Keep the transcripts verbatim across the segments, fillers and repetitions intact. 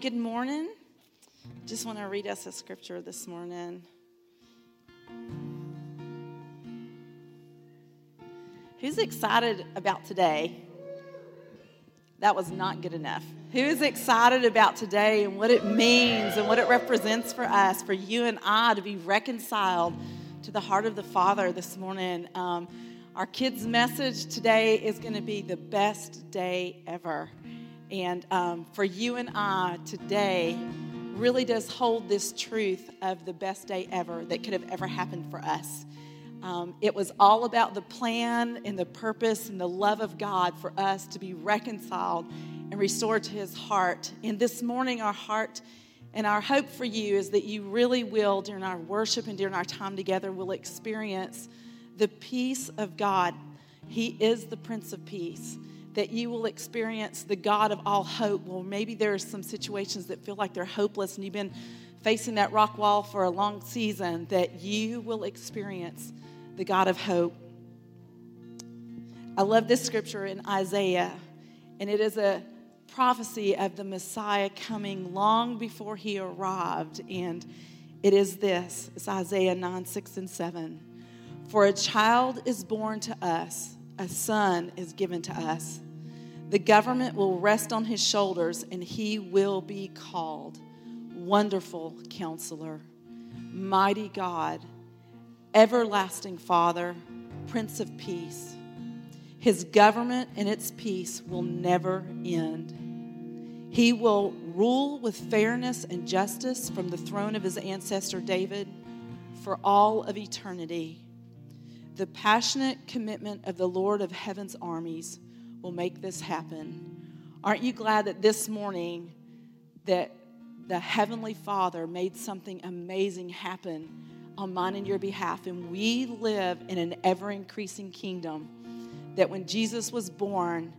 Good morning. Just want to read us a scripture this morning. Who's excited about today? That was not good enough. Who's excited about today and what it means and what it represents for us, for you and I to be reconciled to the heart of the Father this morning? Um, our kids' message today is going to be the best day ever. And um, for you and I today really does hold this truth of the best day ever that could have ever happened for us. Um, it was all about the plan and the purpose and the love of God for us to be reconciled and restored to his heart. And this morning, our heart and our hope for you is that you really will, during our worship and during our time together, will experience the peace of God. He is the Prince of Peace. That you will experience the God of all hope. Well, maybe there are some situations that feel like they're hopeless and you've been facing that rock wall for a long season, that you will experience the God of hope. I love this scripture in Isaiah, and it is a prophecy of the Messiah coming long before he arrived, and it is this. It's Isaiah nine, six, and seven. For a child is born to us, a son is given to us. The government will rest on his shoulders, and he will be called Wonderful Counselor, Mighty God, Everlasting Father, Prince of Peace. His government and its peace will never end. He will rule with fairness and justice from the throne of his ancestor David for all of eternity. The passionate commitment of the Lord of Heaven's armies will make this happen. Aren't you glad that this morning that the Heavenly Father made something amazing happen on mine and your behalf? And we live in an ever-increasing kingdom that when Jesus was born,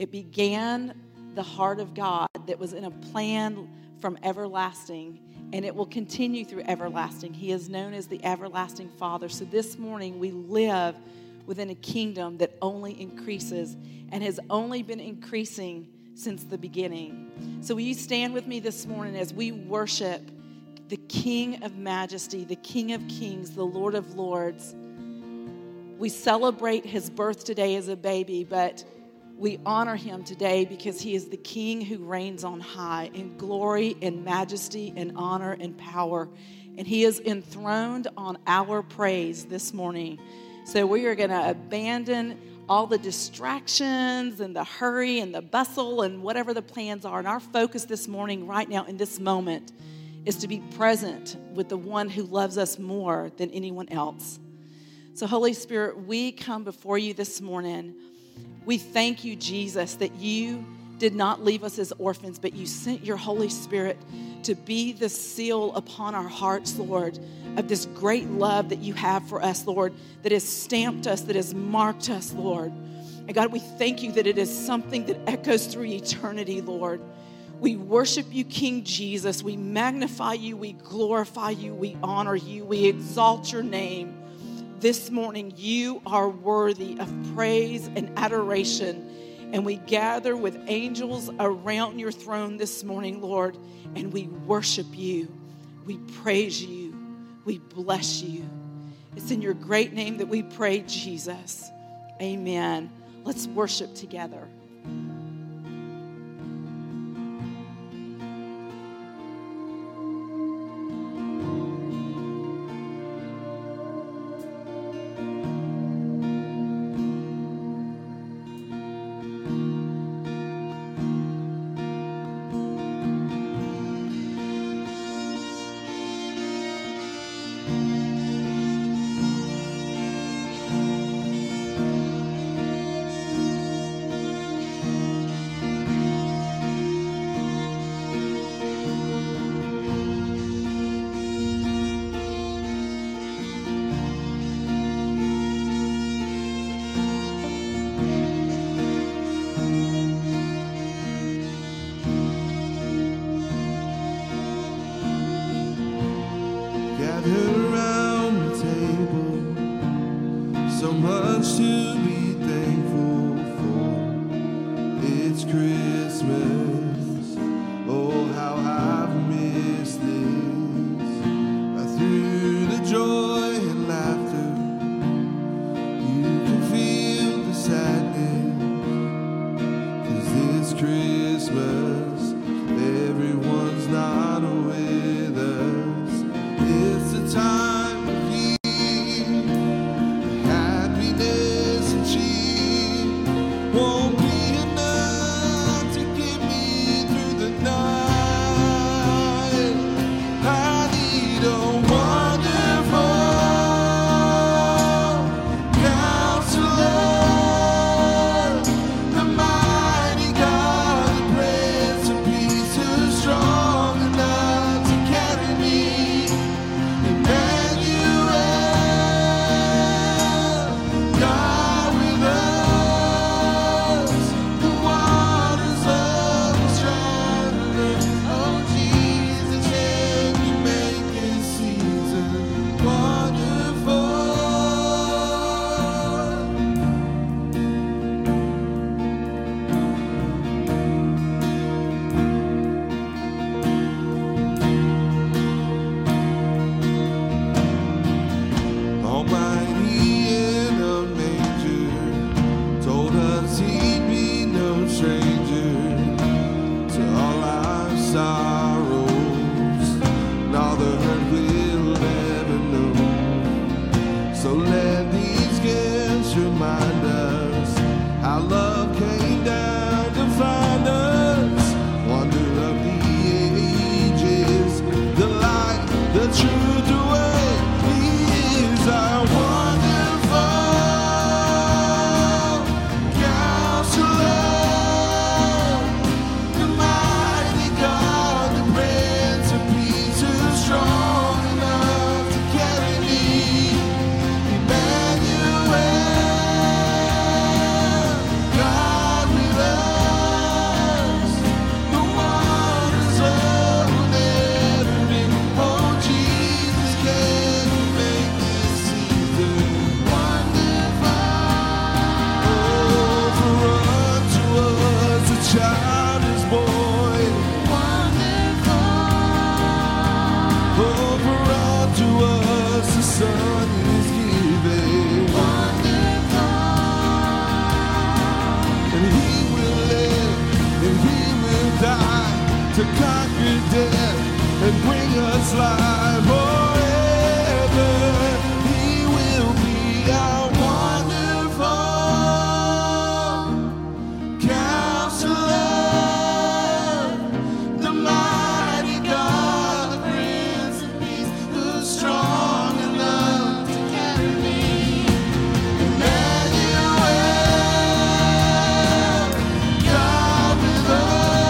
it began the heart of God that was in a plan from everlasting, and it will continue through everlasting. He is known as the Everlasting Father. So this morning we live within a kingdom that only increases and has only been increasing since the beginning. So will you stand with me this morning as we worship the King of Majesty, the King of Kings, the Lord of Lords. We celebrate his birth today as a baby, but we honor him today because he is the King who reigns on high in glory and majesty and honor and power. And he is enthroned on our praise this morning. So we are going to abandon all the distractions and the hurry and the bustle and whatever the plans are. And our focus this morning, right now, in this moment, is to be present with the one who loves us more than anyone else. So Holy Spirit, we come before you this morning. We thank you, Jesus, that you did not leave us as orphans, but you sent your Holy Spirit to be the seal upon our hearts, Lord, of this great love that you have for us, Lord, that has stamped us, that has marked us, Lord. And God, we thank you that it is something that echoes through eternity, Lord. We worship you, King Jesus. We magnify you. We glorify you. We honor you. We exalt your name. This morning, you are worthy of praise and adoration. And we gather with angels around your throne this morning, Lord, and we worship you. We praise you. We bless you. It's in your great name that we pray, Jesus. Amen. Let's worship together. Christmas, oh how sorrows, and all the hurt we'll ever know. So let these gifts remind us how love came down to find us. Wonder of the ages, the light, the truth, the way. He is our wonderful. To conquer death and bring us life forever. He will be our wonderful Counselor, the mighty God, the Prince of Peace, who's strong enough to carry me. Emmanuel, God with us. Yeah.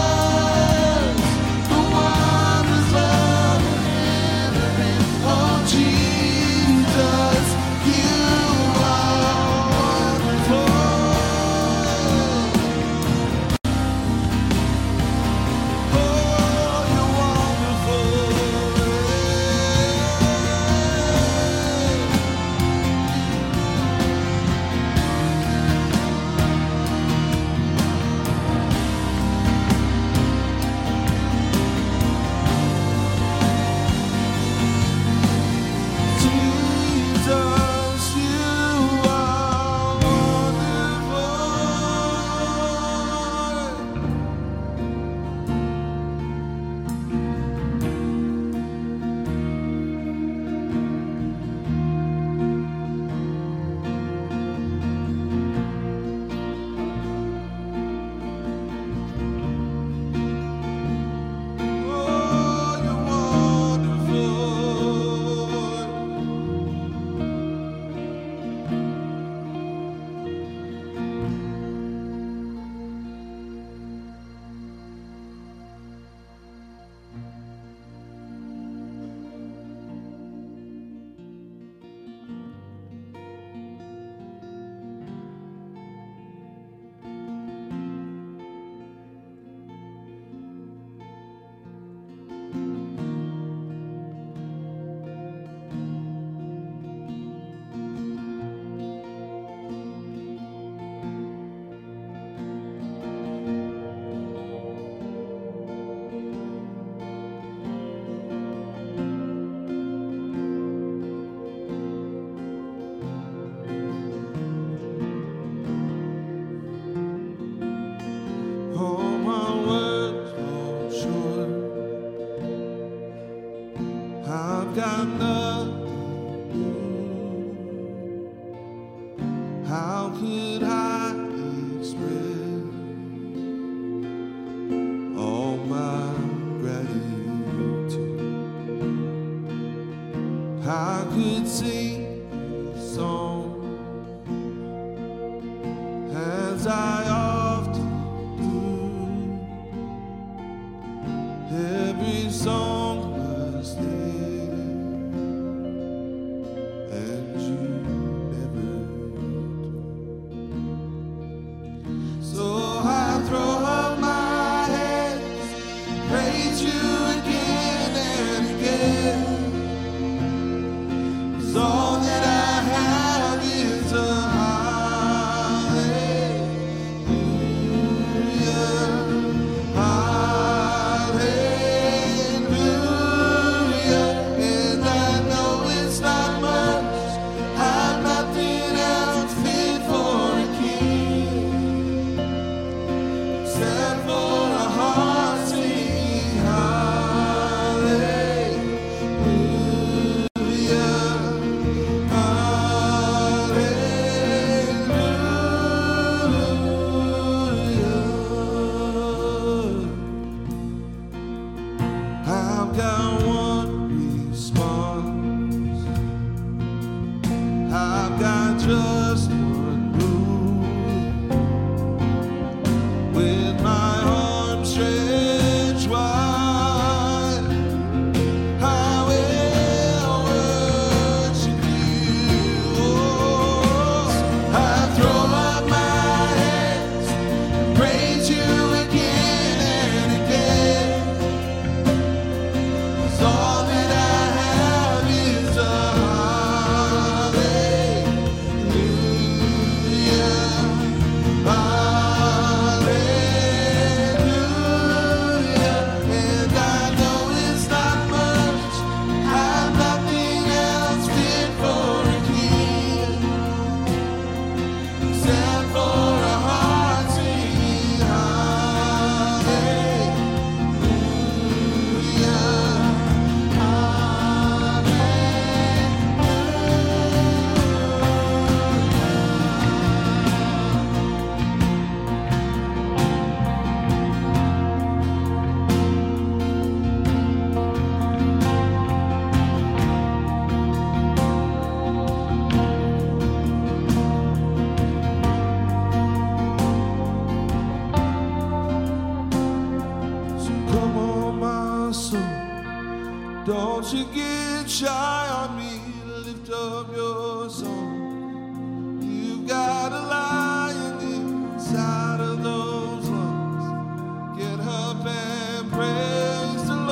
Don't you get shy on me, lift up your song. You've got a lion inside of those lungs. Get up and praise the Lord.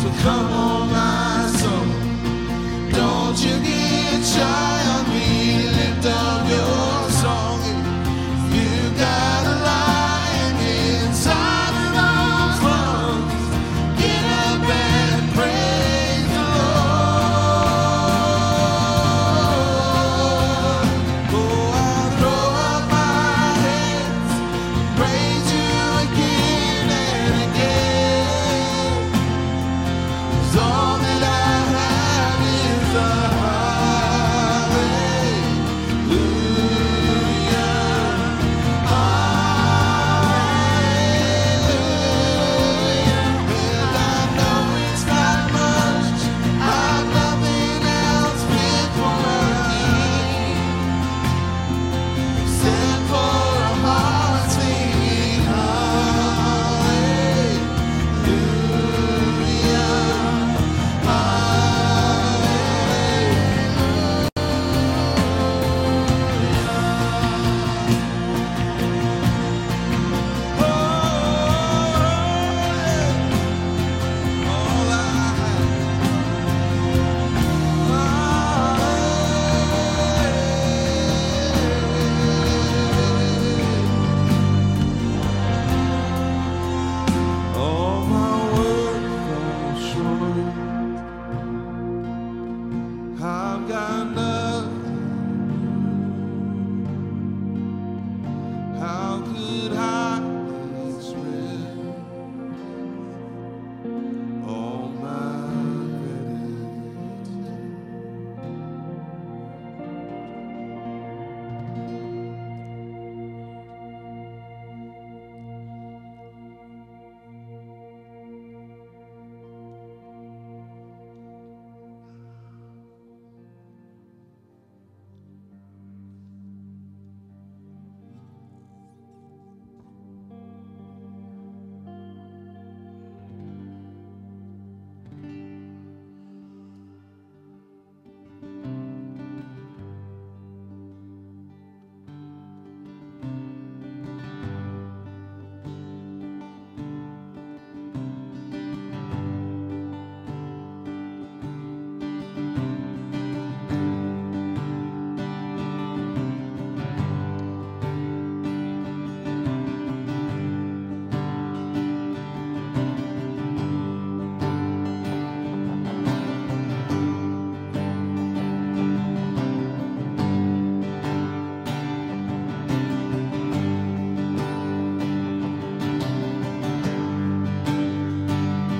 So come on, my soul, don't you get shy on me, lift up your song. You've got a lion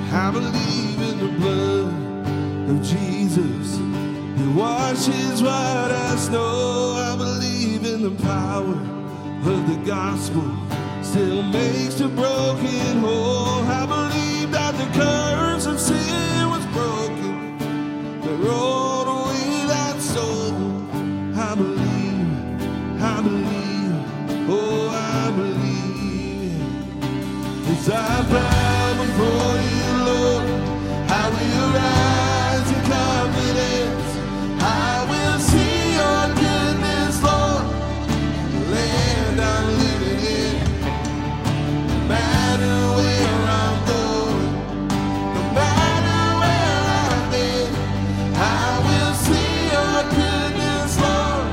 I believe in the blood of Jesus that washes white as snow. I believe in the power of the gospel. still makes the broken whole. I believe that the curse of sin was broken, that rolled away that soul. I believe, I believe, oh, I believe. As I bow before you, Lord, I will rise in confidence. I will see your goodness, Lord, the land I'm living in. No matter where I'm going, no matter where I've been, I will see your goodness, Lord,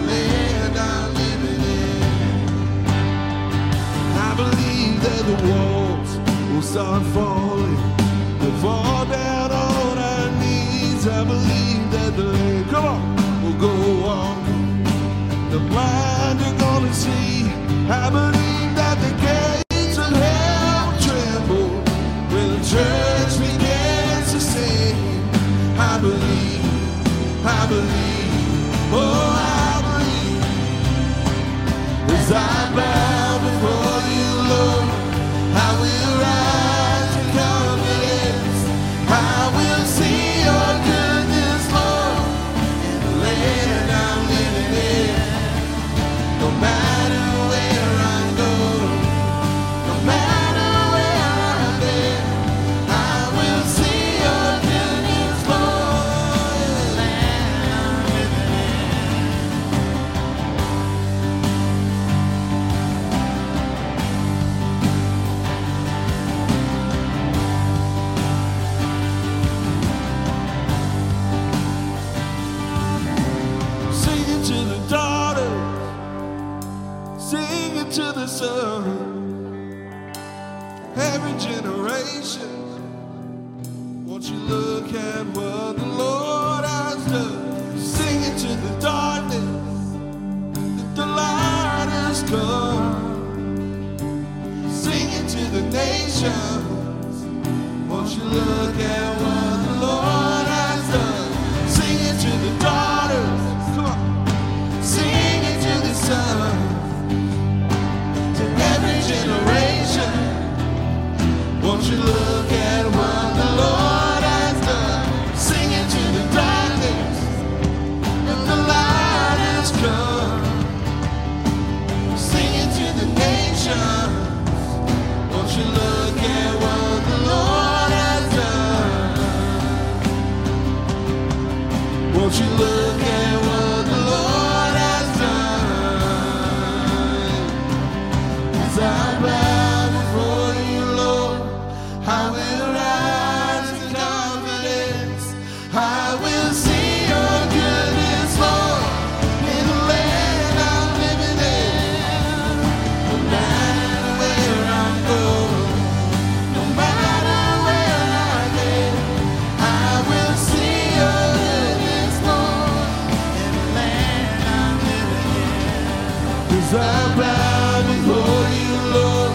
the land I'm living in. I believe that the walls will start falling, they'll fall down on our knees. I believe that the land, come on, will go on. The blind are gonna see. I believe that the gates of hell tremble when the church begins to sing. I believe, I believe, oh, I believe. As I bow before you, Lord, I will rise in confidence. I will see your goodness, Lord, in the land I'm living in. No matter where I'm going, no matter where I've been, I will see your goodness, Lord, in the land I'm living in. Sing it to the daughters, sing it to the sons, every generation. Won't you look at what the Lord has done? Sing it to the darkness, that the light has come. Sing it to the nations, won't you look at what the Lord has done? Sing it to the daughters, come on. Sing it to the sun, to every generation. Won't you look at what the Lord has done? Sing it to the darkness, and the light has come. Sing it to the nations. Won't you look at what the Lord has done? Won't you look at what the Lord has done? As I bow before you, Lord, I will rise in confidence. I will see your goodness, Lord, in the land I'm living in. No matter where I'm going, no matter where I've been, I will see your goodness, Lord, in the land I'm living in. As I bow before you, Lord,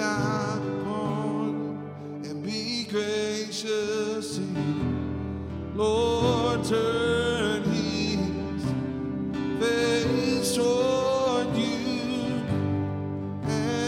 shine upon and be gracious to you. Lord, turn his face toward you and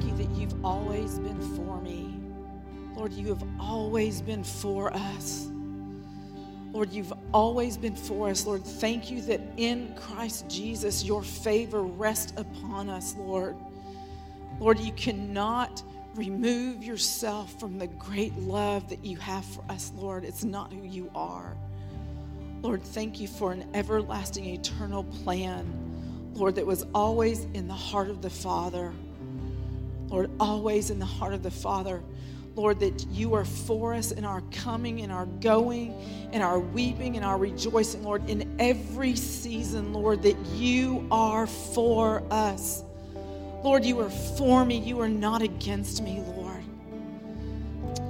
thank you that you've always been for me. Lord, you have always been for us. Lord, you've always been for us. Lord, thank you that in Christ Jesus, your favor rests upon us, Lord. Lord, you cannot remove yourself from the great love that you have for us, Lord. It's not who you are. Lord, thank you for an everlasting, eternal plan, Lord, that was always in the heart of the Father. Lord, always in the heart of the Father. Lord, that you are for us in our coming, in our going, in our weeping, in our rejoicing, Lord, in every season, Lord, that you are for us. Lord, you are for me. You are not against me, Lord.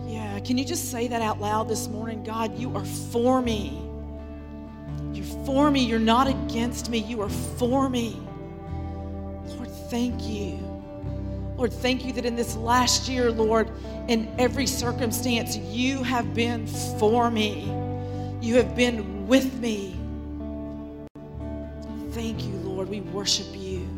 Yeah, can you just say that out loud this morning? God, you are for me. You're for me. You're not against me. You are for me. Lord, thank you. Lord, thank you that in this last year, Lord, in every circumstance, you have been for me. You have been with me. Thank you, Lord. We worship you.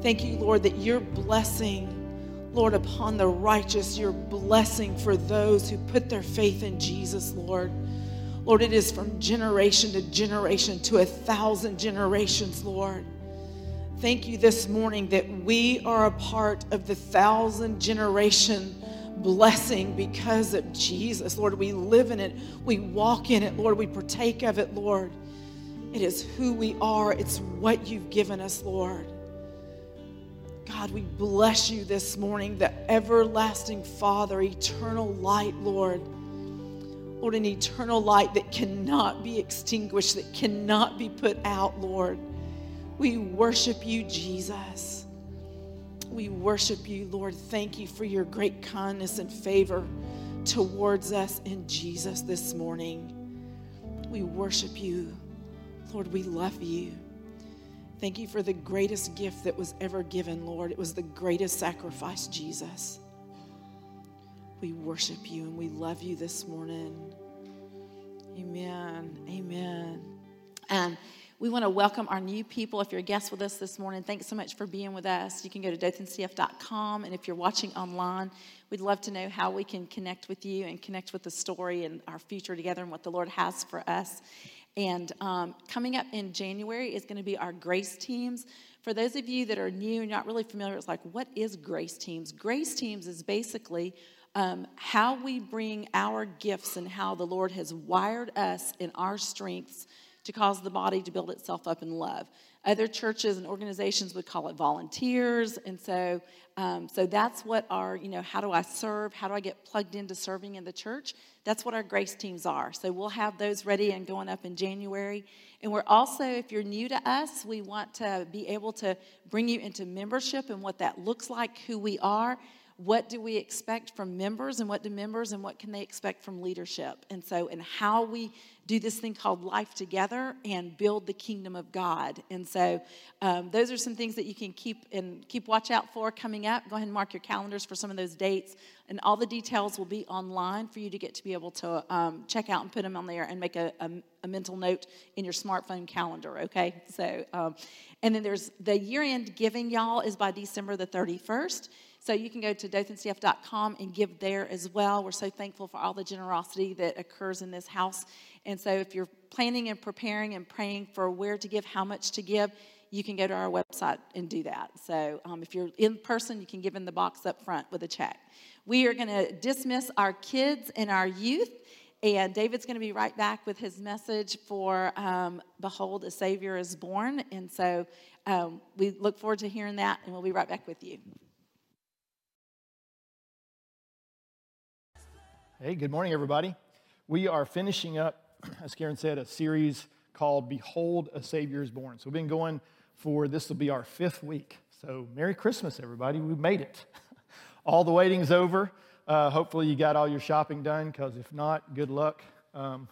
Thank you, Lord, that your blessing, Lord, upon the righteous, your blessing for those who put their faith in Jesus, Lord. Lord, it is from generation to generation to a thousand generations, Lord. Thank you this morning that we are a part of the thousand generation blessing because of Jesus, Lord. We live in it. We walk in it, Lord. We partake of it, Lord. It is who we are. It's what you've given us, Lord. God, we bless you this morning, the everlasting Father, eternal light, Lord. Lord, an eternal light that cannot be extinguished, that cannot be put out, Lord. We worship you, Jesus. We worship you, Lord. Thank you for your great kindness and favor towards us in Jesus this morning. We worship you. Lord, we love you. Thank you for the greatest gift that was ever given, Lord. It was the greatest sacrifice, Jesus. We worship you and we love you this morning. Amen. Amen. And we want to welcome our new people. If you're a guest with us this morning, thanks so much for being with us. You can go to dothan c f dot com, and if you're watching online, we'd love to know how we can connect with you and connect with the story and our future together and what the Lord has for us. And um, coming up in January is going to be our grace teams. For those of you that are new and not really familiar, it's like, what is grace teams? Grace teams is basically um, how we bring our gifts and how the Lord has wired us in our strengths to cause the body to build itself up in love. Other churches and organizations would call it volunteers. And so um, so that's what our, you know, how do I serve? How do I get plugged into serving in the church? That's what our grace teams are. So we'll have those ready and going up in January. And we're also, if you're new to us, we want to be able to bring you into membership and what that looks like, who we are. What do we expect from members, and what do members, and what can they expect from leadership? And so, and how we do this thing called life together and build the kingdom of God. And so, um, those are some things that you can keep and keep watch out for coming up. Go ahead and mark your calendars for some of those dates, and all the details will be online for you to get to be able to um, check out and put them on there and make a, a, a mental note in your smartphone calendar. Okay, so, um, and then there's the year-end giving, y'all, is by December the thirty-first. So you can go to dothan c f dot com and give there as well. We're so thankful for all the generosity that occurs in this house. And so if you're planning and preparing and praying for where to give, how much to give, you can go to our website and do that. So um, if you're in person, you can give in the box up front with a check. We are going to dismiss our kids and our youth. And David's going to be right back with his message for um, Behold, a Savior is Born. And so um, we look forward to hearing that, and we'll be right back with you. Hey, good morning, everybody. We are finishing up, as Karen said, a series called Behold, a Savior is Born. So we've been going for, this will be our fifth week. So Merry Christmas, everybody. We made it. All the waiting's over. Uh, hopefully you got all your shopping done, because if not, good luck. Um,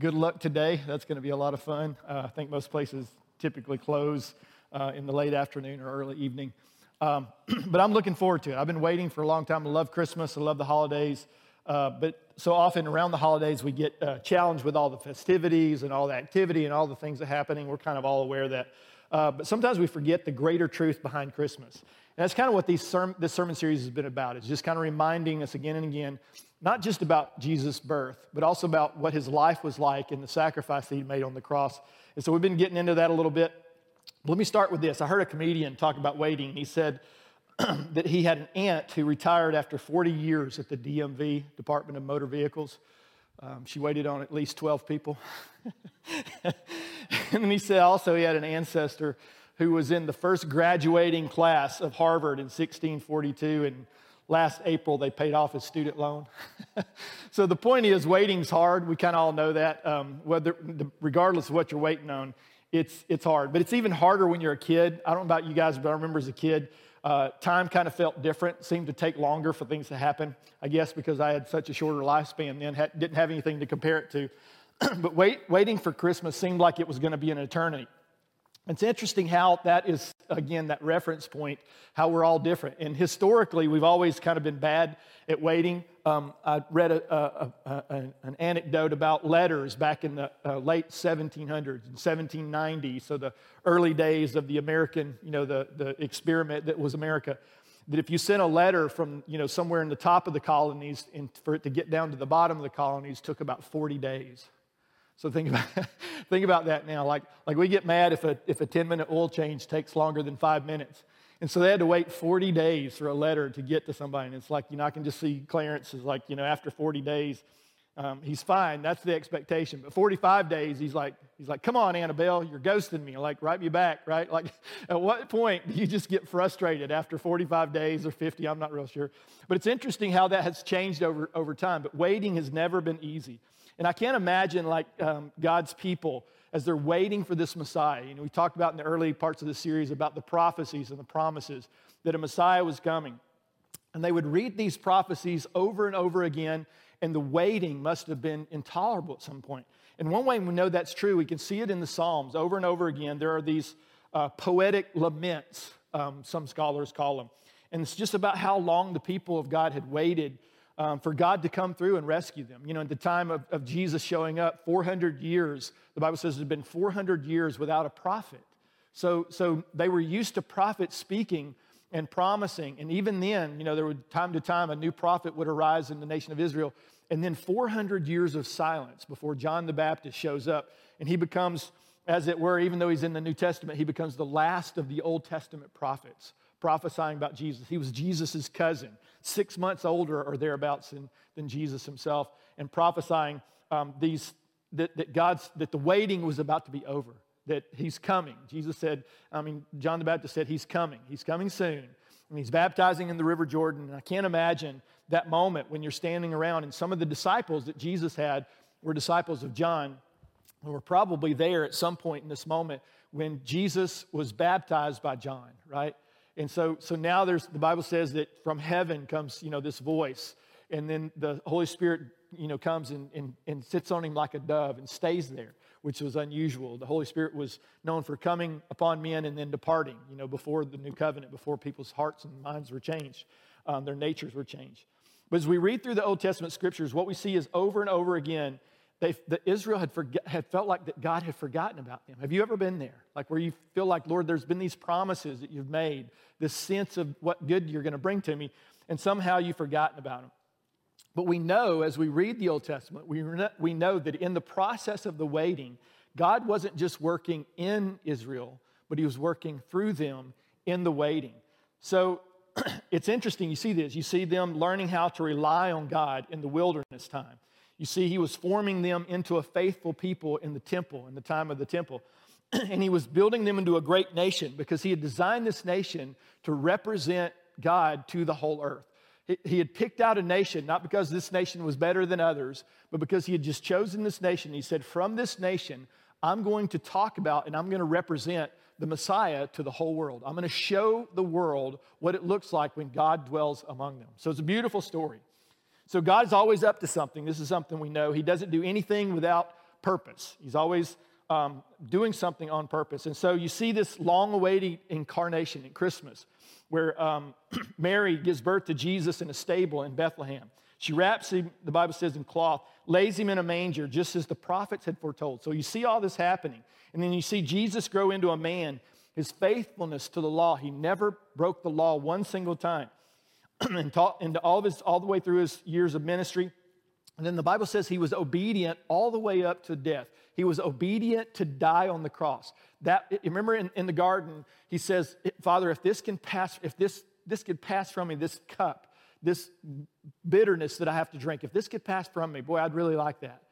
good luck today. That's going to be a lot of fun. Uh, I think most places typically close uh, in the late afternoon or early evening. Um, but I'm looking forward to it. I've been waiting for a long time. I love Christmas. I love the holidays. Uh, but so often around the holidays, we get uh, challenged with all the festivities and all the activity and all the things that are happening. We're kind of all aware that Uh, but sometimes we forget the greater truth behind Christmas. And that's kind of what these serm- this sermon series has been about. It's just kind of reminding us again and again, not just about Jesus' birth, but also about what his life was like and the sacrifice that he made on the cross. And so we've been getting into that a little bit. Let me start with this. I heard a comedian talk about waiting. He said that he had an aunt who retired after forty years at the D M V, Department of Motor Vehicles. Um, she waited on at least twelve people. And then he said also he had an ancestor who was in the first graduating class of Harvard in sixteen forty-two, and last April they paid off his student loan. So the point is, waiting's hard. We kind of all know that. Um, whether, regardless of what you're waiting on, it's it's hard. But it's even harder when you're a kid. I don't know about you guys, but I remember as a kid, uh, time kind of felt different, seemed to take longer for things to happen, I guess because I had such a shorter lifespan then, ha- didn't have anything to compare it to. But wait, waiting for Christmas seemed like it was going to be an eternity. It's interesting how that is, again, that reference point, how we're all different. And historically, we've always kind of been bad at waiting. Um, I read a, a, a, a, an anecdote about letters back in the uh, late seventeen hundreds and seventeen ninety, so the early days of the American, you know, the, the experiment that was America, that if you sent a letter from, you know, somewhere in the top of the colonies, and for it to get down to the bottom of the colonies took about forty days. So think about think about that now. Like like we get mad if a if a ten minute oil change takes longer than five minutes, and so they had to wait forty days for a letter to get to somebody. And it's like, you know, I can just see Clarence is like, you know, after forty days, um, he's fine. That's the expectation. But forty-five days, he's like he's like, come on, Annabelle, you're ghosting me. Like, write me back, right? Like, at what point do you just get frustrated after forty-five days or fifty? I'm not real sure. But it's interesting how that has changed over over time. But waiting has never been easy. And I can't imagine, like, um, God's people as they're waiting for this Messiah. You know, we talked about in the early parts of the series about the prophecies and the promises that a Messiah was coming. And they would read these prophecies over and over again, and the waiting must have been intolerable at some point. And one way we know that's true, we can see it in the Psalms over and over again. There are these uh, poetic laments, um, some scholars call them. And it's just about how long the people of God had waited Um, for God to come through and rescue them. You know, at the time of, of Jesus showing up, four hundred years, the Bible says there's been four hundred years without a prophet. So so they were used to prophets speaking and promising. And even then, you know, there would time to time a new prophet would arise in the nation of Israel. And then four hundred years of silence before John the Baptist shows up. And he becomes, as it were, even though he's in the New Testament, he becomes the last of the Old Testament prophets, prophesying about Jesus. He was Jesus' cousin, six months older or thereabouts in, than Jesus himself, and prophesying um, these that, that God's that the waiting was about to be over, that he's coming. Jesus said, I mean, John the Baptist said, he's coming. He's coming soon. And he's baptizing in the River Jordan. And I can't imagine that moment when you're standing around, and some of the disciples that Jesus had were disciples of John, and were probably there at some point in this moment when Jesus was baptized by John, right? And so so now there's, the Bible says that from heaven comes, you know, this voice, and then the Holy Spirit, you know, comes and, and, and sits on him like a dove and stays there, which was unusual. The Holy Spirit was known for coming upon men and then departing, you know, before the new covenant, before people's hearts and minds were changed, um, their natures were changed. But as we read through the Old Testament scriptures, what we see is over and over again, They, the Israel had, forget, had felt like that God had forgotten about them. Have you ever been there? Like where you feel like, Lord, there's been these promises that you've made, this sense of what good you're going to bring to me, and somehow you've forgotten about them. But we know, as we read the Old Testament, we, we know that in the process of the waiting, God wasn't just working in Israel, but he was working through them in the waiting. So it's interesting, you see this. You see them learning how to rely on God in the wilderness time. You see, he was forming them into a faithful people in the temple, in the time of the temple. And he was building them into a great nation because he had designed this nation to represent God to the whole earth. He, he had picked out a nation, not because this nation was better than others, but because he had just chosen this nation. He said, from this nation, I'm going to talk about and I'm going to represent the Messiah to the whole world. I'm going to show the world what it looks like when God dwells among them. So it's a beautiful story. So God's always up to something. This is something we know. He doesn't do anything without purpose. He's always um, doing something on purpose. And so you see this long-awaited incarnation at Christmas where um, Mary gives birth to Jesus in a stable in Bethlehem. She wraps him, the Bible says, in cloth, lays him in a manger just as the prophets had foretold. So you see all this happening. And then you see Jesus grow into a man his faithfulness to the law. He never broke the law one single time and taught into all of his, all the way through his years of ministry. And then the Bible says he was obedient all the way up to death. He was obedient to die on the cross. That, remember in, in the garden, he says, Father, if this can pass, if this, this could pass from me, this cup, this bitterness that I have to drink, if this could pass from me, boy, I'd really like that.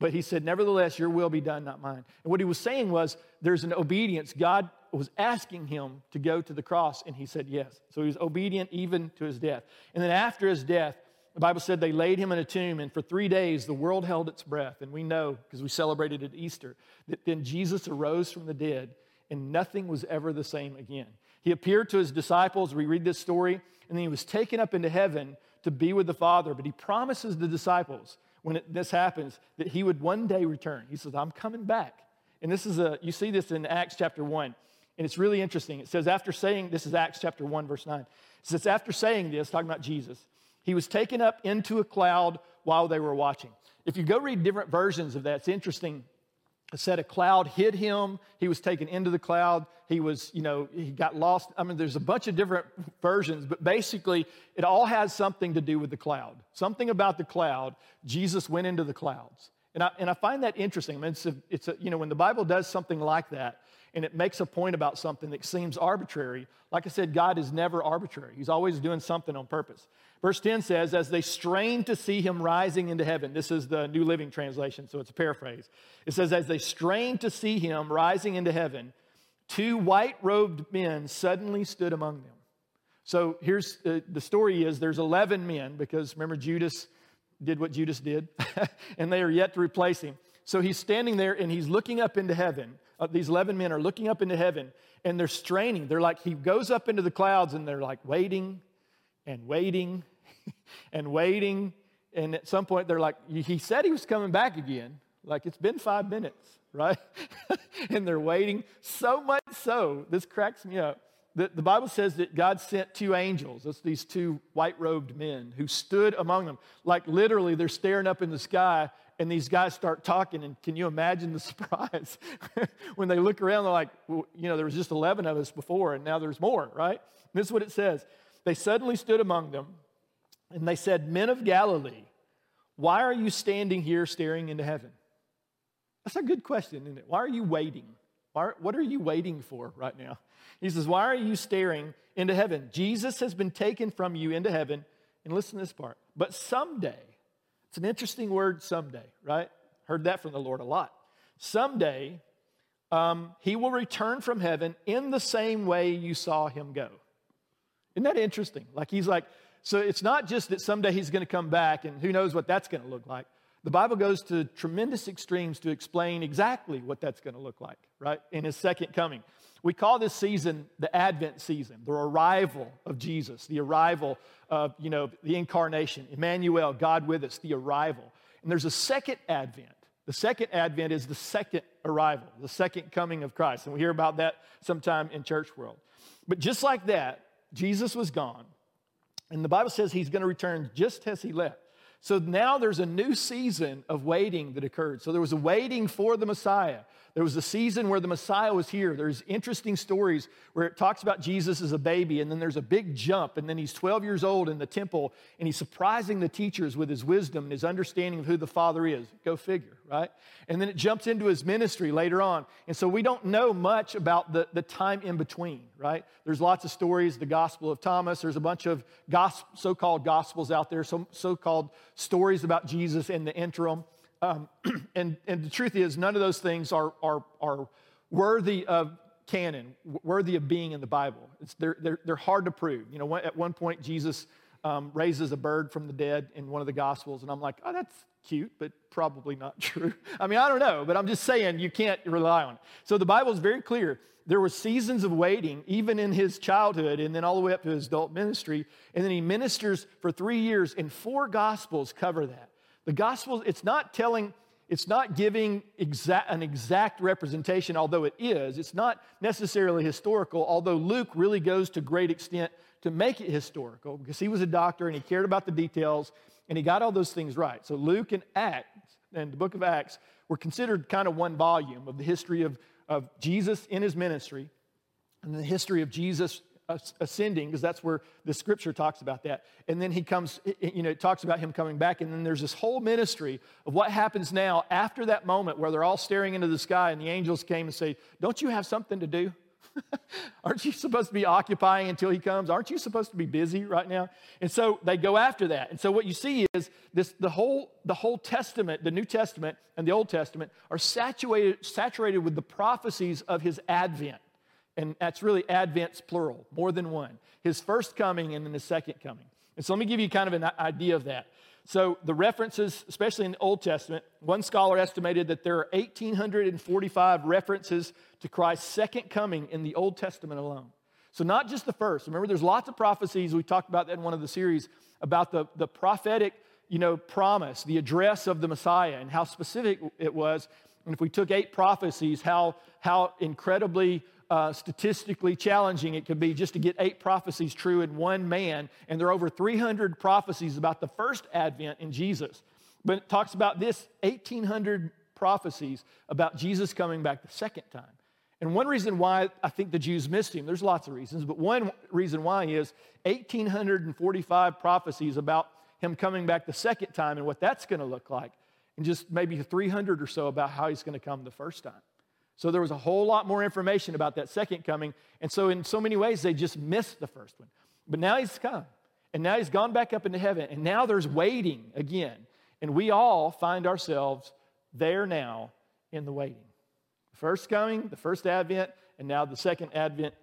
But he said, nevertheless, your will be done, not mine. And what he was saying was, there's an obedience. God was asking him to go to the cross, and he said yes. So he was obedient even to his death. And then after his death, the Bible said they laid him in a tomb, and for three days the world held its breath. And we know, because we celebrated at Easter, that then Jesus arose from the dead, and nothing was ever the same again. He appeared to his disciples. We read this story. And then he was taken up into heaven to be with the Father. But he promises the disciples, when it, this happens, that he would one day return. He says, I'm coming back. And this is a, you see this in Acts chapter one. And it's really interesting. It says, after saying, this is Acts chapter one, verse nine. It says, after saying this, talking about Jesus, he was taken up into a cloud while they were watching. If you go read different versions of that, it's interesting. It said a cloud hid him. He was taken into the cloud. He was, you know, he got lost. I mean, there's a bunch of different versions, but basically it all has something to do with the cloud. Something about the cloud. Jesus went into the clouds. And I, and I find that interesting. I mean, it's a, it's a, you know, when the Bible does something like that, and it makes a point about something that seems arbitrary, like I said, God is never arbitrary. He's always doing something on purpose. Verse ten says, as they strained to see him rising into heaven. This is the New Living Translation, so it's a paraphrase. It says, as they strained to see him rising into heaven, two white-robed men suddenly stood among them. So here's uh, the story is there's eleven men, because remember Judas did what Judas did, and they are yet to replace him. So he's standing there, and he's looking up into heaven. Uh, these eleven men are looking up into heaven, and they're straining. They're like, he goes up into the clouds, and they're like waiting and waiting and waiting. And at some point, they're like, he said he was coming back again. Like, it's been five minutes, right? And they're waiting so much so, this cracks me up. The, the Bible says that God sent two angels. That's these two white-robed men who stood among them. Like, literally, they're staring up in the sky, and these guys start talking, and can you imagine the surprise? When they look around, they're like, well, you know, there was just eleven of us before, and now there's more, right? And this is what it says. They suddenly stood among them, and they said, men of Galilee, why are you standing here staring into heaven? That's a good question, isn't it? Why are you waiting? Why, what are you waiting for right now? He says, why are you staring into heaven? Jesus has been taken from you into heaven. And listen to this part. But someday, it's an interesting word, someday, right? Heard that from the Lord a lot. Someday, um, he will return from heaven in the same way you saw him go. Isn't that interesting? Like, he's like, so it's not just that someday he's going to come back and who knows what that's going to look like. The Bible goes to tremendous extremes to explain exactly what that's going to look like, right? In his second coming. We call this season the Advent season, the arrival of Jesus, the arrival of, you know, the incarnation, Emmanuel, God with us, the arrival. And there's a second Advent. The second Advent is the second arrival, the second coming of Christ. And we hear about that sometime in church world. But just like that, Jesus was gone. And the Bible says he's going to return just as he left. So now there's a new season of waiting that occurred. So there was a waiting for the Messiah. There was a season where the Messiah was here. There's interesting stories where it talks about Jesus as a baby, and then there's a big jump, and then he's twelve years old in the temple, and he's surprising the teachers with his wisdom and his understanding of who the Father is. Go figure, right? And then it jumps into his ministry later on. And so we don't know much about the, the time in between, right? There's lots of stories, the Gospel of Thomas. There's a bunch of gospel, so-called gospels out there, so, so-called stories about Jesus in the interim. Um, and, and the truth is, none of those things are are, are worthy of canon, w- worthy of being in the Bible. It's, they're, they're, they're hard to prove. You know, one, at one point, Jesus um, raises a bird from the dead in one of the Gospels, and I'm like, oh, that's cute, but probably not true. I mean, I don't know, but I'm just saying you can't rely on it. So the Bible is very clear. There were seasons of waiting, even in his childhood, and then all the way up to his adult ministry, and then he ministers for three years, and four Gospels cover that. The gospel, it's not telling, it's not giving exact, an exact representation, although it is. It's not necessarily historical, although Luke really goes to great extent to make it historical because he was a doctor and he cared about the details and he got all those things right. So Luke and Acts and the book of Acts were considered kind of one volume of the history of, of Jesus in his ministry. and the history of Jesus ascending, because that's where the scripture talks about that. And then he comes, you know, it talks about him coming back. And then there's this whole ministry of what happens now after that moment where they're all staring into the sky and the angels came and say, don't you have something to do? Aren't you supposed to be occupying until he comes? Aren't you supposed to be busy right now? And so they go after that. And so what you see is this: the whole the whole Testament, the New Testament and the Old Testament, are saturated saturated with the prophecies of his advent. And that's really advent's plural, more than one. His first coming and then his second coming. And so let me give you kind of an idea of that. So the references, especially in the Old Testament, one scholar estimated that there are one thousand eight hundred forty-five references to Christ's second coming in the Old Testament alone. So not just the first. Remember, there's lots of prophecies. We talked about that in one of the series about the, the prophetic, you know, promise, the address of the Messiah and how specific it was. And if we took eight prophecies, how, how incredibly Uh, statistically challenging it could be just to get eight prophecies true in one man. And there are over three hundred prophecies about the first advent in Jesus. But it talks about this eighteen hundred prophecies about Jesus coming back the second time. And one reason why I think the Jews missed him, there's lots of reasons, but one reason why is one thousand eight hundred forty-five prophecies about him coming back the second time and what that's going to look like, and just maybe three hundred or so about how he's going to come the first time. So there was a whole lot more information about that second coming. And so in so many ways, they just missed the first one. But now he's come. And now he's gone back up into heaven. And now there's waiting again. And we all find ourselves there now in the waiting. The first coming, the first advent, and now the second advent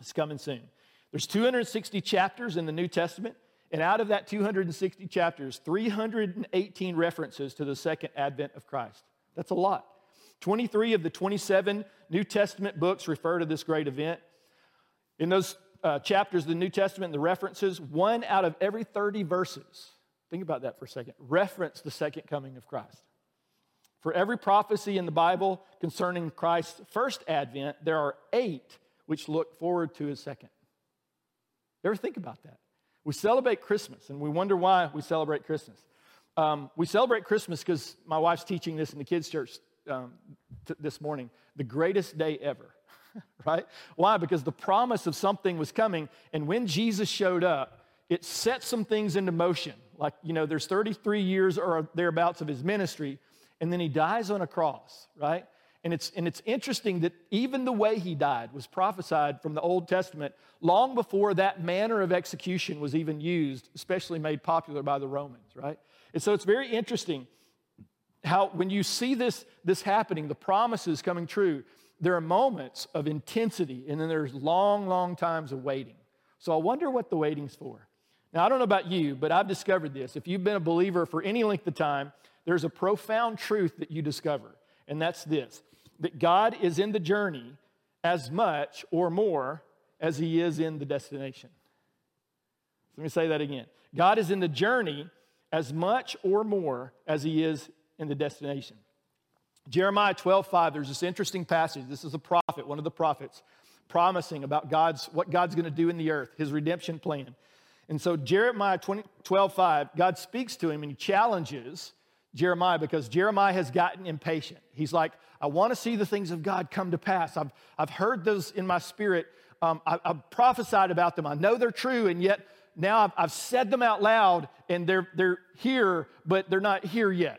is coming soon. There's two hundred sixty chapters in the New Testament. And out of that two hundred sixty chapters, three hundred eighteen references to the second advent of Christ. That's a lot. twenty-three of the twenty-seven New Testament books refer to this great event. In those uh, chapters of the New Testament, the references, one out of every thirty verses, think about that for a second, reference the second coming of Christ. For every prophecy in the Bible concerning Christ's first advent, there are eight which look forward to his second. You ever think about that? We celebrate Christmas, and we wonder why we celebrate Christmas. Um, we celebrate Christmas because my wife's teaching this in the kids' church Um, t- this morning, the greatest day ever, right? Why? Because the promise of something was coming, and when Jesus showed up, it set some things into motion. Like, you know, there's thirty-three years or thereabouts of his ministry, and then he dies on a cross, right? And it's and it's interesting that even the way he died was prophesied from the Old Testament long before that manner of execution was even used, especially made popular by the Romans, right? And so it's very interesting how when you see this, this happening, the promises coming true, there are moments of intensity, and then there's long, long times of waiting. So I wonder what the waiting's for. Now, I don't know about you, but I've discovered this. If you've been a believer for any length of time, there's a profound truth that you discover, and that's this, that God is in the journey as much or more as he is in the destination. Let me say that again. God is in the journey as much or more as he is in the destination. Jeremiah twelve five, there's this interesting passage. This is a prophet, one of the prophets, promising about God's what God's going to do in the earth, his redemption plan. And so Jeremiah twelve five, God speaks to him and he challenges Jeremiah because Jeremiah has gotten impatient. He's like, I want to see the things of God come to pass. I've, I've heard those in my spirit. Um, I, I've prophesied about them. I know they're true, and yet now I've, I've said them out loud, and they're they're here, but they're not here yet.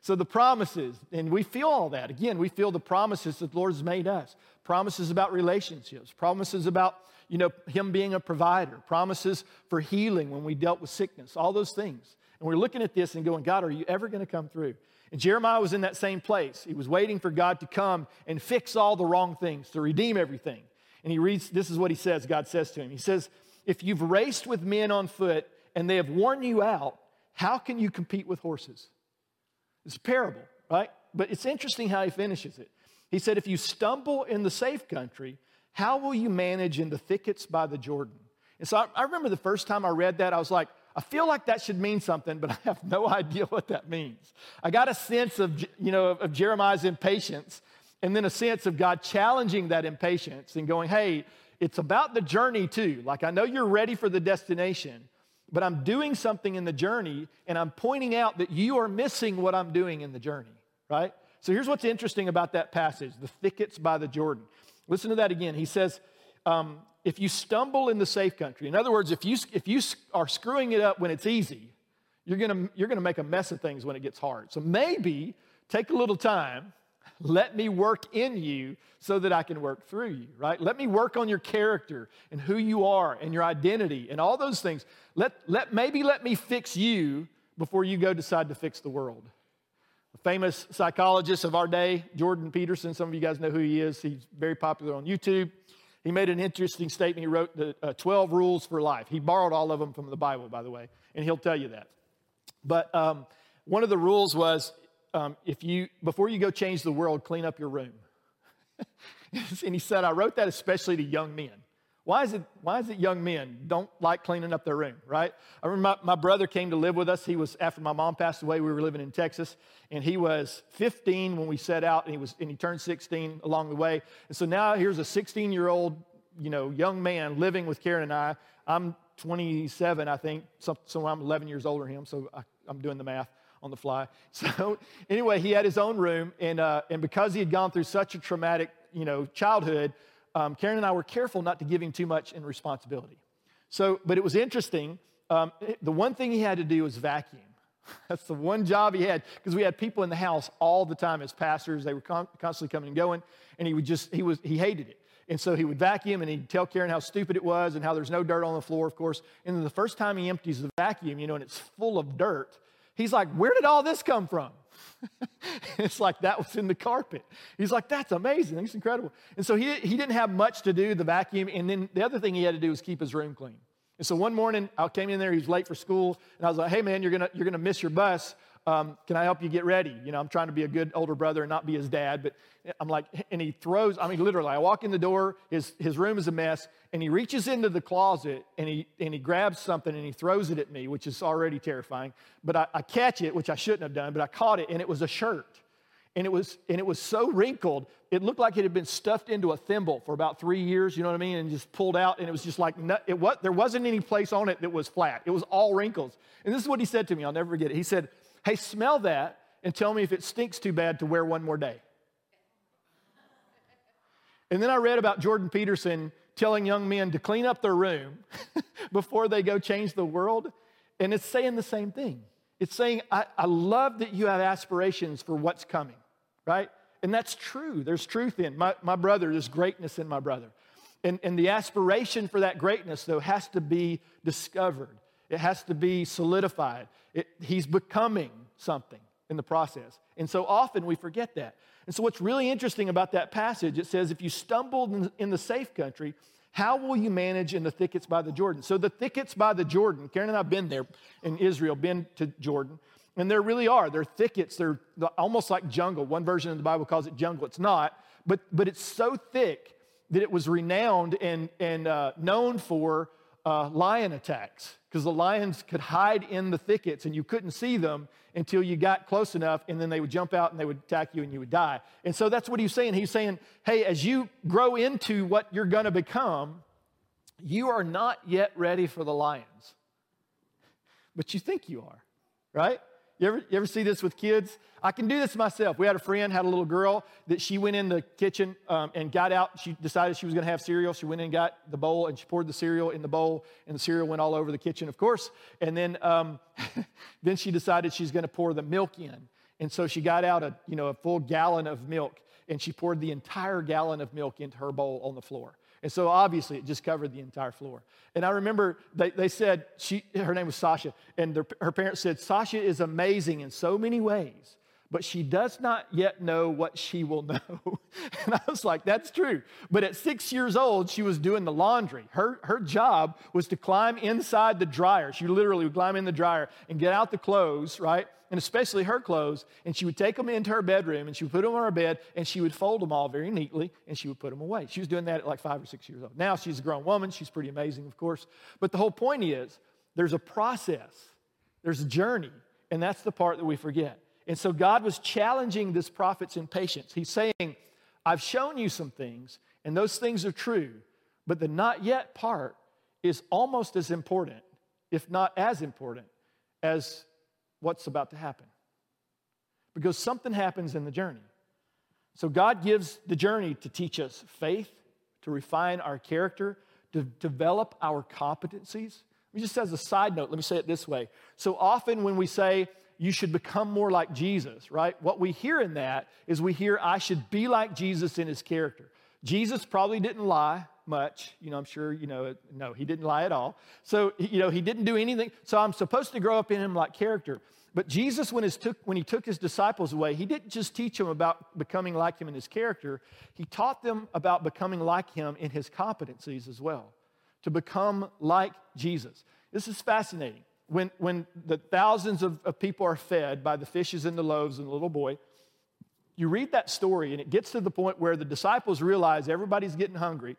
So the promises, and we feel all that. Again, we feel the promises that the Lord has made us. Promises about relationships. Promises about, you know, him being a provider. Promises for healing when we dealt with sickness. All those things. And we're looking at this and going, God, are you ever going to come through? And Jeremiah was in that same place. He was waiting for God to come and fix all the wrong things, to redeem everything. And he reads, this is what he says, God says to him. He says, if you've raced with men on foot and they have worn you out, how can you compete with horses? It's a parable, right? But it's interesting how he finishes it. He said, if you stumble in the safe country, how will you manage in the thickets by the Jordan? And so I, I remember the first time I read that, I was like, I feel like that should mean something, but I have no idea what that means. I got a sense of, you know, of, of Jeremiah's impatience, and then a sense of God challenging that impatience and going, hey, it's about the journey too. Like, I know you're ready for the destination, but I'm doing something in the journey, and I'm pointing out that you are missing what I'm doing in the journey, right? So here's what's interesting about that passage, the thickets by the Jordan. Listen to that again. He says, um, if you stumble in the safe country, in other words, if you if you are screwing it up when it's easy, you're gonna you're gonna make a mess of things when it gets hard. So maybe take a little time. Let me work in you so that I can work through you, right? Let me work on your character and who you are and your identity and all those things. Let, let, maybe let me fix you before you go decide to fix the world. A famous psychologist of our day, Jordan Peterson, some of you guys know who he is. He's very popular on YouTube. He made an interesting statement. He wrote the uh, twelve rules for life. He borrowed all of them from the Bible, by the way, and he'll tell you that. But um, one of the rules was, Um, if you before you go change the world, clean up your room. And he said, I wrote that especially to young men. Why is it why is it young men don't like cleaning up their room, right? I remember my, my brother came to live with us. He was, after my mom passed away, we were living in Texas, and he was fifteen when we set out, and he was and he turned sixteen along the way. And so now here's a sixteen-year-old, you know, young man living with Karen and I. I'm twenty-seven, I think, so, so I'm eleven years older than him, so I, I'm doing the math on the fly. So anyway, he had his own room, and uh, and because he had gone through such a traumatic, you know, childhood, um, Karen and I were careful not to give him too much in responsibility. So, but it was interesting. Um, it, the one thing he had to do was vacuum. That's the one job he had, because we had people in the house all the time as pastors. They were con- constantly coming and going, and he would just he was he hated it. And so he would vacuum, and he'd tell Karen how stupid it was and how there's no dirt on the floor, of course. And then the first time he empties the vacuum, you know, and it's full of dirt. He's like, where did all this come from? It's like, that was in the carpet. He's like, that's amazing. It's incredible. And so he, he didn't have much to do, the vacuum. And then the other thing he had to do was keep his room clean. And so one morning, I came in there. He was late for school. And I was like, hey, man, you're going to you're gonna miss your bus. Um, can I help you get ready? You know, I'm trying to be a good older brother and not be his dad. But I'm like, and he throws, I mean, literally, I walk in the door. His his room is a mess. And he reaches into the closet, and he and he grabs something, and he throws it at me, which is already terrifying. But I, I catch it, which I shouldn't have done, but I caught it, and it was a shirt. And it was and it was so wrinkled, it looked like it had been stuffed into a thimble for about three years, you know what I mean, and just pulled out, and it was just like, it what there wasn't any place on it that was flat. It was all wrinkles. And this is what he said to me. I'll never forget it. He said, hey, smell that and tell me if it stinks too bad to wear one more day. And then I read about Jordan Peterson telling young men to clean up their room before they go change the world. And it's saying the same thing. It's saying, I, I love that you have aspirations for what's coming, right? And that's true. There's truth in my, my brother. There's greatness in my brother. And, and the aspiration for that greatness, though, has to be discovered. It has to be solidified. It, he's becoming something in the process. And so often we forget that. And so what's really interesting about that passage, it says, if you stumbled in the safe country, how will you manage in the thickets by the Jordan? So the thickets by the Jordan, Karen and I have been there in Israel, been to Jordan, and there really are. They're thickets. They're almost like jungle. One version of the Bible calls it jungle. It's not, but but it's so thick that it was renowned and, and uh, known for uh, lion attacks, because the lions could hide in the thickets and you couldn't see them until you got close enough, and then they would jump out and they would attack you and you would die. And so that's what he's saying. He's saying, hey, as you grow into what you're going to become, you are not yet ready for the lions, but you think you are, right? You ever, you ever see this with kids? I can do this myself. We had a friend, had a little girl, that she went in the kitchen um, and got out. She decided she was going to have cereal. She went in and got the bowl, and she poured the cereal in the bowl, and the cereal went all over the kitchen, of course. And then um, then she decided she's going to pour the milk in. And so she got out a you know a full gallon of milk, and she poured the entire gallon of milk into her bowl on the floor. And so obviously it just covered the entire floor. And I remember they, they said, she, her name was Sasha, and their, her parents said, Sasha is amazing in so many ways, but she does not yet know what she will know. And I was like, that's true. But at six years old, she was doing the laundry. Her, her job was to climb inside the dryer. She literally would climb in the dryer and get out the clothes, right? And especially her clothes, and she would take them into her bedroom, and she would put them on her bed, and she would fold them all very neatly, and she would put them away. She was doing that at like five or six years old. Now she's a grown woman. She's pretty amazing, of course. But the whole point is there's a process. There's a journey, and that's the part that we forget. And so God was challenging this prophet's impatience. He's saying, I've shown you some things, and those things are true, but the not yet part is almost as important, if not as important, as what's about to happen. Because something happens in the journey. So God gives the journey to teach us faith, to refine our character, to develop our competencies. Just as a side note, let me say it this way. So often when we say, you should become more like Jesus, right? What we hear in that is we hear, I should be like Jesus in his character. Jesus probably didn't lie much. You know, I'm sure, you know, no, he didn't lie at all. So, you know, he didn't do anything. So I'm supposed to grow up in him like character. But Jesus, when, his took, when he took his disciples away, he didn't just teach them about becoming like him in his character. He taught them about becoming like him in his competencies as well, to become like Jesus. This is fascinating. When when the thousands of, of people are fed by the fishes and the loaves and the little boy, you read that story and it gets to the point where the disciples realize everybody's getting hungry.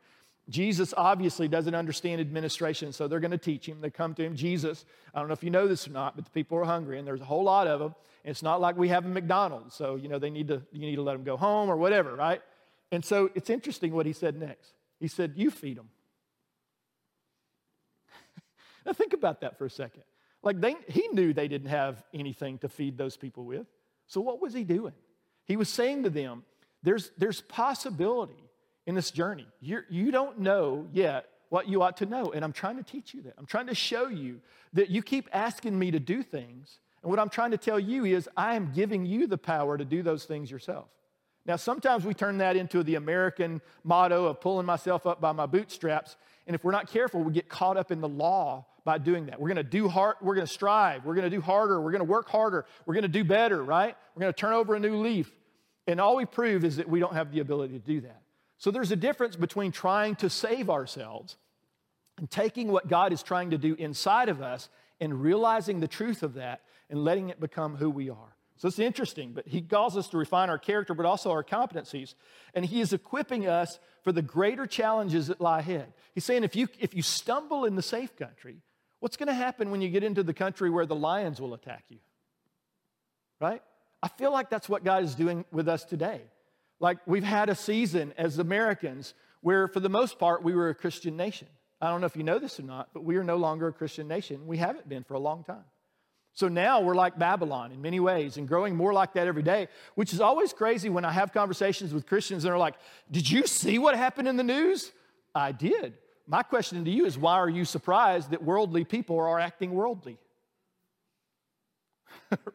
Jesus obviously doesn't understand administration, so they're going to teach him. They come to him, Jesus, I don't know if you know this or not, but the people are hungry, and there's a whole lot of them. And it's not like we have a McDonald's, so you know they need to you need to let them go home or whatever, right? And so it's interesting what he said next. He said, "You feed them." Now think about that for a second. Like they, he knew they didn't have anything to feed those people with. So what was he doing? He was saying to them, "There's there's possibility." In this journey, you you don't know yet what you ought to know, and I'm trying to teach you that. I'm trying to show you that you keep asking me to do things, and what I'm trying to tell you is I am giving you the power to do those things yourself. Now, sometimes we turn that into the American motto of pulling myself up by my bootstraps, and if we're not careful, we get caught up in the law by doing that. We're going to do hard. We're going to strive. We're going to do harder. We're going to work harder. We're going to do better, right? We're going to turn over a new leaf, and all we prove is that we don't have the ability to do that. So there's a difference between trying to save ourselves and taking what God is trying to do inside of us and realizing the truth of that and letting it become who we are. So it's interesting, but he calls us to refine our character, but also our competencies. And he is equipping us for the greater challenges that lie ahead. He's saying if you, if you stumble in the safe country, what's going to happen when you get into the country where the lions will attack you? Right? I feel like that's what God is doing with us today. Like we've had a season as Americans where for the most part we were a Christian nation. I don't know if you know this or not, but we are no longer a Christian nation. We haven't been for a long time. So now we're like Babylon in many ways and growing more like that every day, which is always crazy when I have conversations with Christians and they're like, did you see what happened in the news? I did. My question to you is, why are you surprised that worldly people are acting worldly?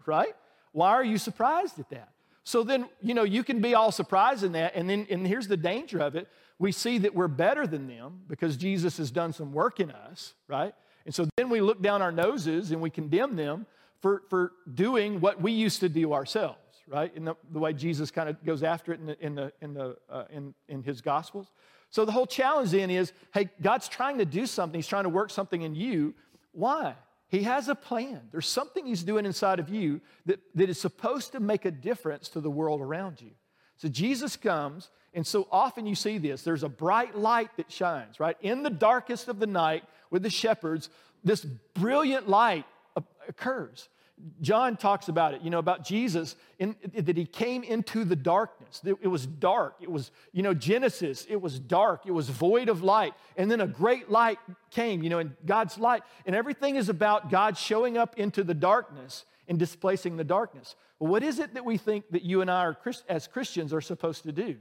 Right? Why are you surprised at that? So then, you know, you can be all surprised in that. And then, and here's the danger of it. We see that we're better than them because Jesus has done some work in us, right? And so then we look down our noses and we condemn them for, for doing what we used to do ourselves, right? In the, the way Jesus kind of goes after it in the, in the, in the, uh, in, in his gospels. So the whole challenge then is, hey, God's trying to do something. He's trying to work something in you. Why? He has a plan. There's something he's doing inside of you that, that is supposed to make a difference to the world around you. So Jesus comes, and so often you see this. There's a bright light that shines, right? In the darkest of the night with the shepherds, this brilliant light occurs. John talks about it, you know, about Jesus, in, that he came into the darkness. It was dark. It was, you know, Genesis. It was dark. It was void of light. And then a great light came, you know, and God's light. And everything is about God showing up into the darkness and displacing the darkness. Well, what is it that we think that you and I, are, as Christians, are supposed to do?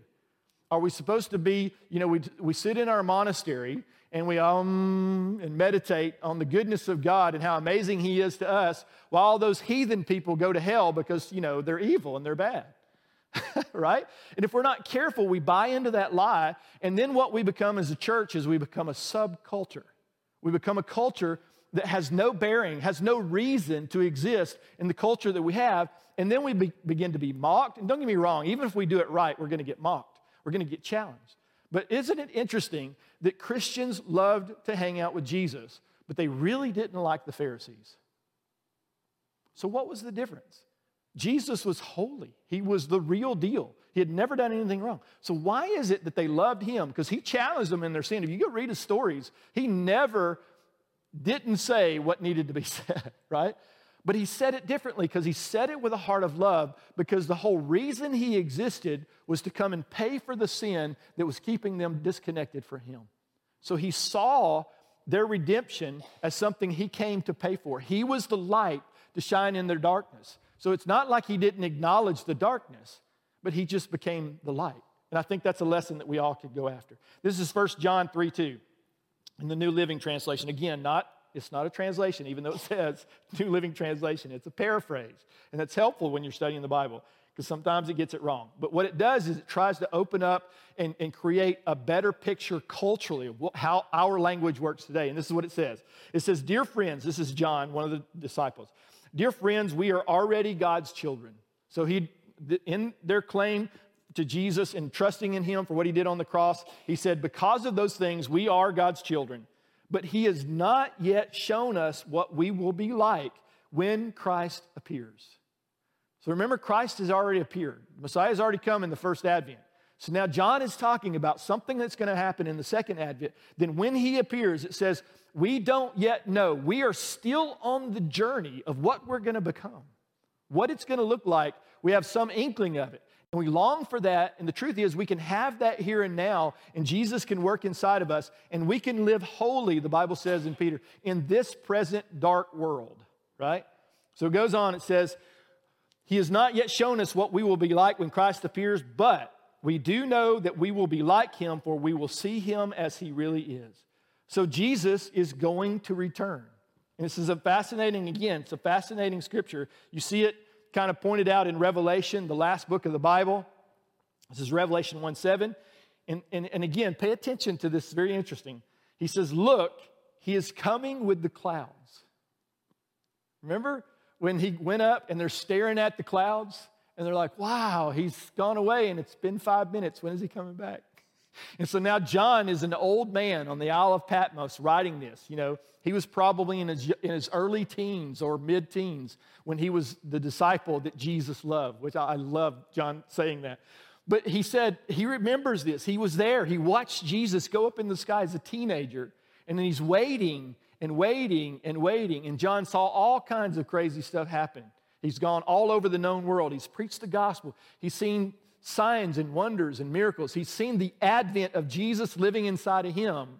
Are we supposed to be, you know, we we sit in our monastery and we um and meditate on the goodness of God and how amazing he is to us, while all those heathen people go to hell because, you know, they're evil and they're bad, right? And if we're not careful, we buy into that lie, and then what we become as a church is we become a subculture. We become a culture that has no bearing, has no reason to exist in the culture that we have, and then we be, begin to be mocked. And don't get me wrong, even if we do it right, we're going to get mocked. We're going to get challenged. But isn't it interesting that Christians loved to hang out with Jesus, but they really didn't like the Pharisees? So what was the difference? Jesus was holy. He was the real deal. He had never done anything wrong. So why is it that they loved him? Because he challenged them in their sin. If you go read his stories, he never didn't say what needed to be said, right? But he said it differently because he said it with a heart of love, because the whole reason he existed was to come and pay for the sin that was keeping them disconnected from him. So he saw their redemption as something he came to pay for. He was the light to shine in their darkness. So it's not like he didn't acknowledge the darkness, but he just became the light. And I think that's a lesson that we all could go after. This is First John three two in the New Living Translation. Again, not it's not a translation, even though it says New Living Translation. It's a paraphrase, and that's helpful when you're studying the Bible because sometimes it gets it wrong. But what it does is it tries to open up and, and create a better picture culturally of what, how our language works today. And this is what it says. It says, dear friends, this is John, one of the disciples. Dear friends, we are already God's children. So he, in their claim to Jesus and trusting in him for what he did on the cross, he said, because of those things, we are God's children. But he has not yet shown us what we will be like when Christ appears. So remember, Christ has already appeared. Messiah has already come in the first advent. So now John is talking about something that's going to happen in the second advent. Then when he appears, it says, we don't yet know. We are still on the journey of what we're going to become, what it's going to look like. We have some inkling of it. And we long for that, and the truth is we can have that here and now, and Jesus can work inside of us, and we can live holy, the Bible says in Peter, in this present dark world, right? So it goes on, it says, he has not yet shown us what we will be like when Christ appears, but we do know that we will be like him, for we will see him as he really is. So Jesus is going to return. And this is a fascinating, again, it's a fascinating scripture. You see it kind of pointed out in Revelation, the last book of the Bible. This is Revelation one seven. And, and, and again, pay attention to this. It's very interesting. He says, look, he is coming with the clouds. Remember when he went up and they're staring at the clouds and they're like, wow, he's gone away and it's been five minutes. When is he coming back? And so now John is an old man on the Isle of Patmos writing this. You know, he was probably in his, in his early teens or mid-teens when he was the disciple that Jesus loved, which I love John saying that. But he said he remembers this. He was there. He watched Jesus go up in the sky as a teenager, and then he's waiting and waiting and waiting. And John saw all kinds of crazy stuff happen. He's gone all over the known world. He's preached the gospel. He's seen signs and wonders and miracles. He's seen the advent of Jesus living inside of him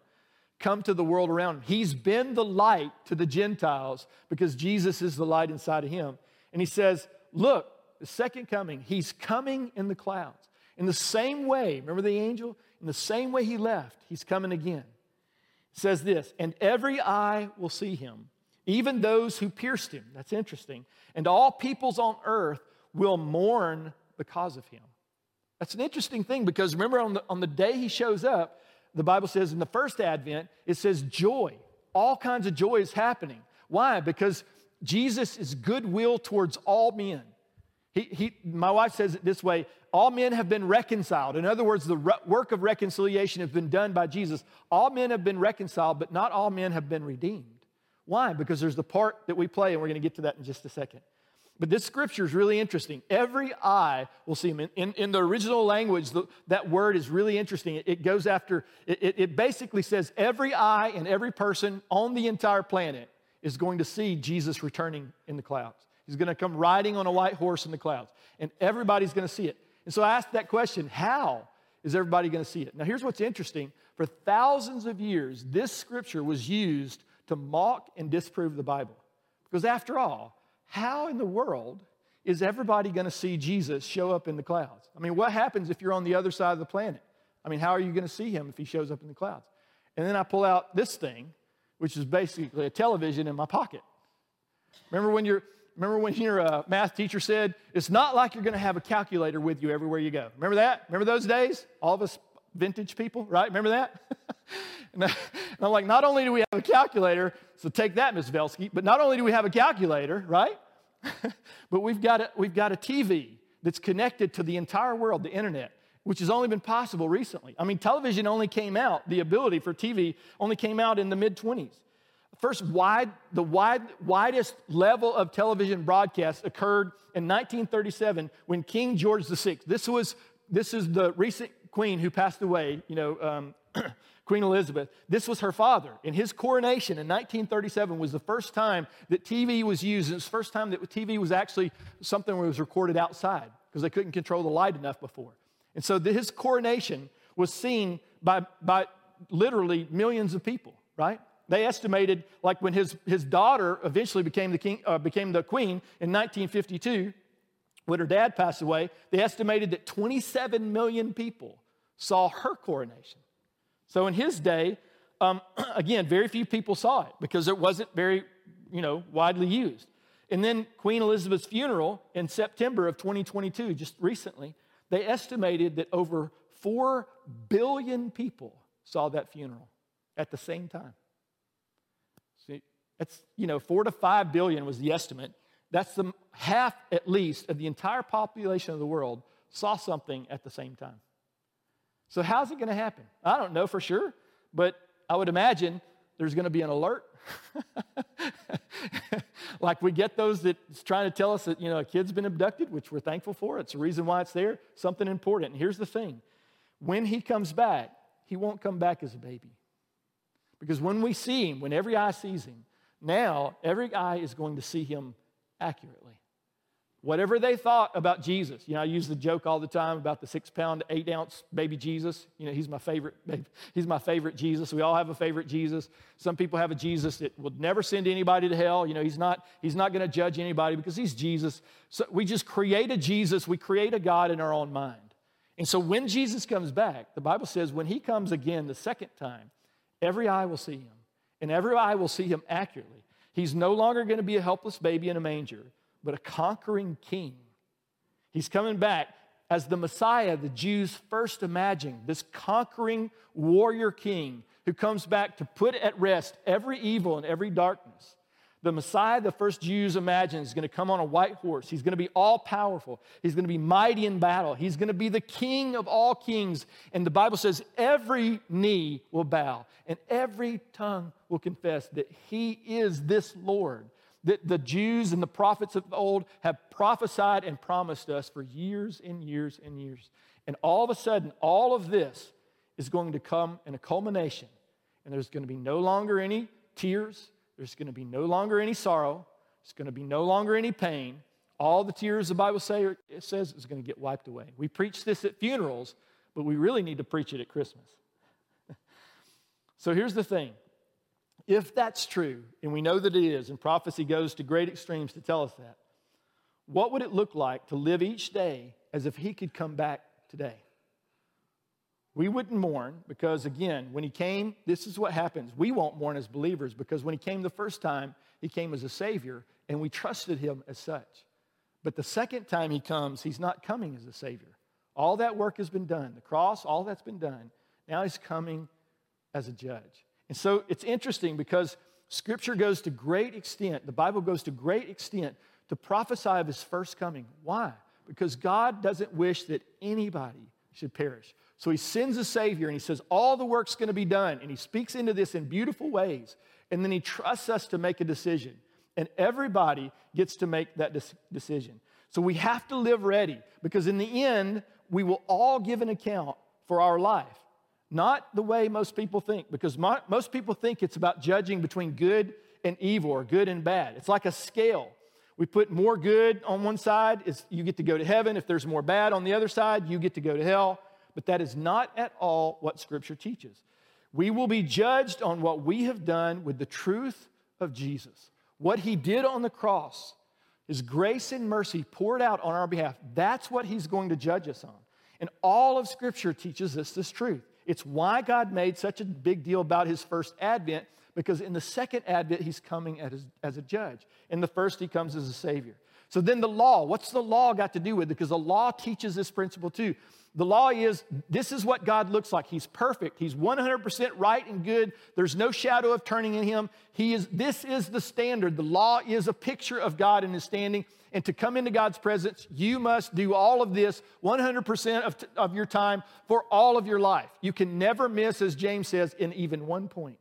come to the world around him. He's been the light to the Gentiles because Jesus is the light inside of him. And he says, look, the second coming, he's coming in the clouds. In the same way, remember the angel? In the same way he left, he's coming again. It says this, and every eye will see him, even those who pierced him. That's interesting. And all peoples on earth will mourn because of him. That's an interesting thing because remember on the, on the day he shows up, the Bible says in the first advent, it says joy. All kinds of joy is happening. Why? Because Jesus is goodwill towards all men. He, he, my wife says it this way, all men have been reconciled. In other words, the re- work of reconciliation has been done by Jesus. All men have been reconciled, but not all men have been redeemed. Why? Because there's the part that we play, and we're going to get to that in just a second. But this scripture is really interesting. Every eye will see him. In, in, in the original language, the, that word is really interesting. It, it goes after, it, it basically says every eye and every person on the entire planet is going to see Jesus returning in the clouds. He's going to come riding on a white horse in the clouds. And everybody's going to see it. And so I asked that question, how is everybody going to see it? Now here's what's interesting. For thousands of years, this scripture was used to mock and disprove the Bible. Because after all, how in the world is everybody going to see Jesus show up in the clouds? I mean, what happens if you're on the other side of the planet? I mean, how are you going to see him if he shows up in the clouds? And then I pull out this thing, which is basically a television in my pocket. Remember when your remember when your uh, math teacher said, it's not like you're going to have a calculator with you everywhere you go. Remember that? Remember those days? All of us vintage people, right? Remember that? and, I, and I'm like, not only do we have a calculator, so take that, Miz Velsky, but not only do we have a calculator, right? but we've got a, we've got a T V that's connected to the entire world, the internet, which has only been possible recently. I mean, television only came out, the ability for T V only came out in the mid-twenties. First, wide, the wide, widest level of television broadcast occurred in nineteen thirty-seven when King George the Sixth, this was this is the recent queen who passed away, you know, um, Queen Elizabeth. This was her father. And his coronation in nineteen thirty-seven was the first time that T V was used. It was the first time that T V was actually something that was recorded outside because they couldn't control the light enough before. And so the, his coronation was seen by, by literally millions of people, right? They estimated, like when his, his daughter eventually became the king, uh, became the queen in nineteen fifty-two, when her dad passed away, they estimated that twenty-seven million people saw her coronation. So in his day, um, again, very few people saw it because it wasn't very, you know, widely used. And then Queen Elizabeth's funeral in September of twenty twenty-two, just recently, they estimated that over four billion people saw that funeral at the same time. See, that's, you know, four to five billion was the estimate. That's the half, at least, of the entire population of the world saw something at the same time. So how's it going to happen? I don't know for sure, but I would imagine there's going to be an alert. Like we get those that's trying to tell us that, you know, a kid's been abducted, which we're thankful for. It's the reason why it's there. Something important. And here's the thing. When he comes back, he won't come back as a baby. Because when we see him, when every eye sees him, now every eye is going to see him accurately. Whatever they thought about Jesus, you know, I use the joke all the time about the six-pound, eight-ounce baby Jesus. You know, he's my favorite. Baby. He's my favorite Jesus. We all have a favorite Jesus. Some people have a Jesus that will never send anybody to hell. You know, he's not. He's not going to judge anybody because he's Jesus. So we just create a Jesus. We create a God in our own mind. And so when Jesus comes back, the Bible says when he comes again the second time, every eye will see him, and every eye will see him accurately. He's no longer going to be a helpless baby in a manger, but a conquering king. He's coming back as the Messiah the Jews first imagined, this conquering warrior king who comes back to put at rest every evil and every darkness. The Messiah the first Jews imagined is going to come on a white horse. He's going to be all-powerful. He's going to be mighty in battle. He's going to be the king of all kings. And the Bible says every knee will bow and every tongue will confess that he is this Lord that the Jews and the prophets of old have prophesied and promised us for years and years and years. And all of a sudden, all of this is going to come in a culmination. And there's going to be no longer any tears. There's going to be no longer any sorrow. There's going to be no longer any pain. All the tears the Bible say, it says is going to get wiped away. We preach this at funerals, but we really need to preach it at Christmas. So here's the thing. If that's true, and we know that it is, and prophecy goes to great extremes to tell us that, what would it look like to live each day as if he could come back today? We wouldn't mourn because, again, when he came, this is what happens. We won't mourn as believers because when he came the first time, he came as a Savior, and we trusted him as such. But the second time he comes, he's not coming as a Savior. All that work has been done. The cross, all that's been done. Now he's coming as a judge. And so it's interesting because Scripture goes to great extent, the Bible goes to great extent to prophesy of his first coming. Why? Because God doesn't wish that anybody should perish. So he sends a Savior and he says, all the work's going to be done. And he speaks into this in beautiful ways. And then he trusts us to make a decision. And everybody gets to make that decision. So we have to live ready because in the end, we will all give an account for our life. Not the way most people think, because most people think it's about judging between good and evil or good and bad. It's like a scale. We put more good on one side, it's, you get to go to heaven. If there's more bad on the other side, you get to go to hell. But that is not at all what Scripture teaches. We will be judged on what we have done with the truth of Jesus. What he did on the cross, his grace and mercy poured out on our behalf. That's what he's going to judge us on. And all of Scripture teaches us this truth. It's why God made such a big deal about his first advent, because in the second advent, he's coming as, as a judge. In the first, he comes as a Savior. So then the law, what's the law got to do with it? Because the law teaches this principle too. The law is, this is what God looks like. He's perfect. He's one hundred percent right and good. There's no shadow of turning in him. He is. This is the standard. The law is a picture of God and his standing. And to come into God's presence, you must do all of this one hundred percent of, t- of your time for all of your life. You can never miss, as James says, in even one point.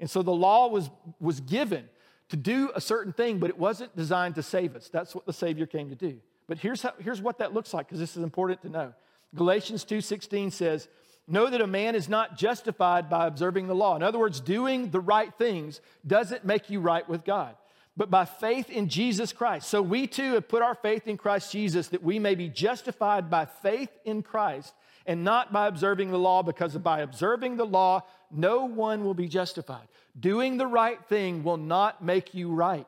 And so the law was, was given to do a certain thing, but it wasn't designed to save us. That's what the Savior came to do. But here's how, here's what that looks like, because this is important to know. Galatians two sixteen says, know that a man is not justified by observing the law. In other words, doing the right things doesn't make you right with God, but by faith in Jesus Christ. So we too have put our faith in Christ Jesus that we may be justified by faith in Christ and not by observing the law, because by observing the law, no one will be justified. Doing the right thing will not make you right.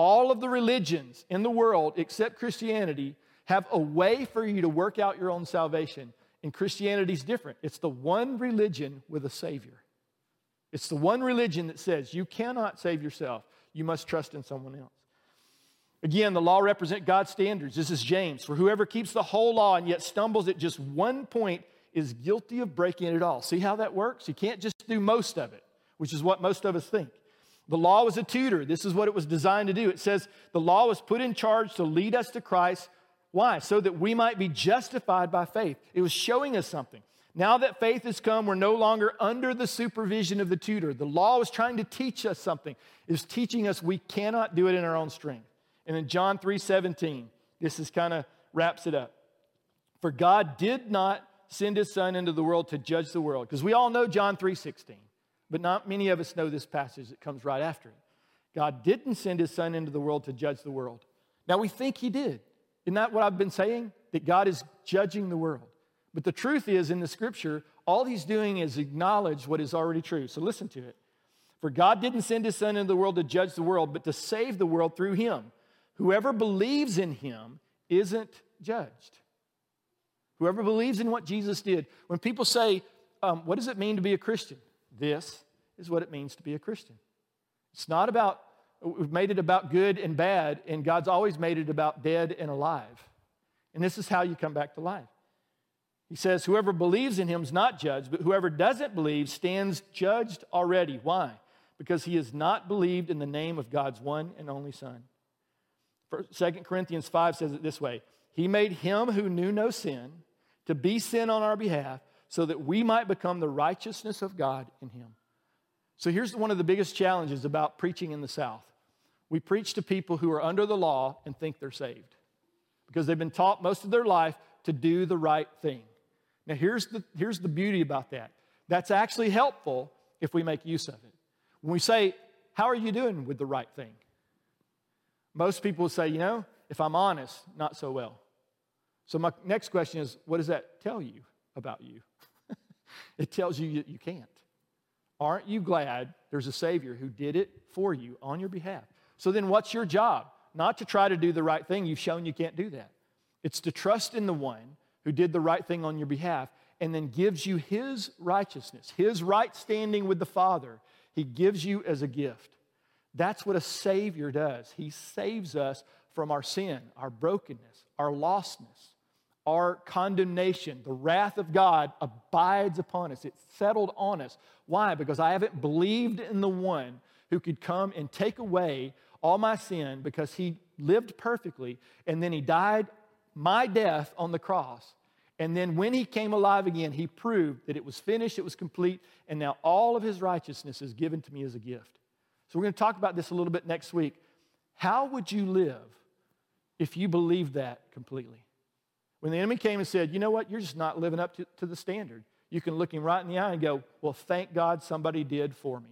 all of the religions in the world except Christianity have a way for you to work out your own salvation. And Christianity's different. It's the one religion with a Savior. It's the one religion that says you cannot save yourself. You must trust in someone else. Again, the law represents God's standards. This is James. For whoever keeps the whole law and yet stumbles at just one point is guilty of breaking it all. See how that works? You can't just do most of it, which is what most of us think. The law was a tutor. This is what it was designed to do. It says the law was put in charge to lead us to Christ. Why? So that we might be justified by faith. It was showing us something. Now that faith has come, we're no longer under the supervision of the tutor. The law was trying to teach us something. It was teaching us we cannot do it in our own strength. And in John three seventeen, this is kind of wraps it up. For God did not send his son into the world to judge the world. Because we all know John three sixteen, but not many of us know this passage that comes right after it. God didn't send his son into the world to judge the world. Now we think he did. Isn't that what I've been saying? That God is judging the world. But the truth is, in the scripture, all he's doing is acknowledge what is already true. So listen to it. For God didn't send his son into the world to judge the world, but to save the world through him. Whoever believes in him isn't judged. Whoever believes in what Jesus did. When people say, um, what does it mean to be a Christian? This is what it means to be a Christian. It's not about, we've made it about good and bad, and God's always made it about dead and alive. And this is how you come back to life. He says, whoever believes in him is not judged, but whoever doesn't believe stands judged already. Why? Because he has not believed in the name of God's one and only Son. Second Corinthians five says it this way. He made him who knew no sin to be sin on our behalf so that we might become the righteousness of God in him. So here's one of the biggest challenges about preaching in the South. We preach to people who are under the law and think they're saved because they've been taught most of their life to do the right thing. Now, here's the, here's the beauty about that. That's actually helpful if we make use of it. When we say, how are you doing with the right thing? Most people say, you know, if I'm honest, not so well. So my next question is, what does that tell you about you? It tells you that you can't. Aren't you glad there's a Savior who did it for you on your behalf? So then what's your job? Not to try to do the right thing. You've shown you can't do that. It's to trust in the one who did the right thing on your behalf and then gives you his righteousness, his right standing with the Father. He gives you as a gift. That's what a Savior does. He saves us from our sin, our brokenness, our lostness, our condemnation. The wrath of God abides upon us. It's settled on us. Why? Because I haven't believed in the one who could come and take away all my sin because he lived perfectly and then he died my death on the cross. And then when he came alive again, he proved that it was finished, it was complete, and now all of his righteousness is given to me as a gift. So we're going to talk about this a little bit next week. How would you live if you believed that completely? When the enemy came and said, you know what, you're just not living up to, to the standard. You can look him right in the eye and go, well, thank God somebody did for me.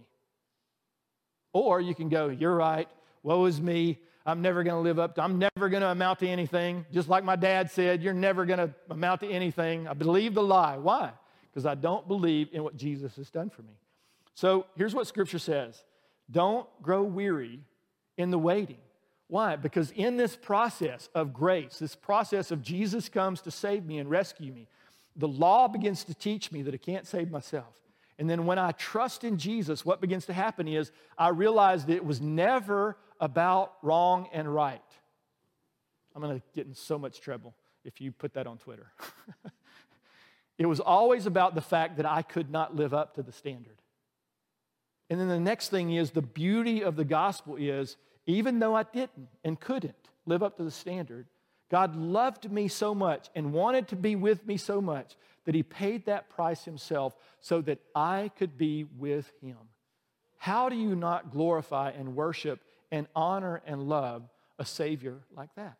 Or you can go, you're right, woe is me. I'm never going to live up to, I'm never going to amount to anything. Just like my dad said, you're never going to amount to anything. I believe the lie. Why? Because I don't believe in what Jesus has done for me. So here's what Scripture says. Don't grow weary in the waiting. Why? Because in this process of grace, this process of Jesus comes to save me and rescue me, the law begins to teach me that I can't save myself. And then when I trust in Jesus, what begins to happen is I realize that it was never about wrong and right. I'm going to get in so much trouble if you put that on Twitter. It was always about the fact that I could not live up to the standard. And then the next thing is the beauty of the gospel is even though I didn't and couldn't live up to the standard, God loved me so much and wanted to be with me so much that he paid that price himself so that I could be with him. How do you not glorify and worship and honor and love a Savior like that?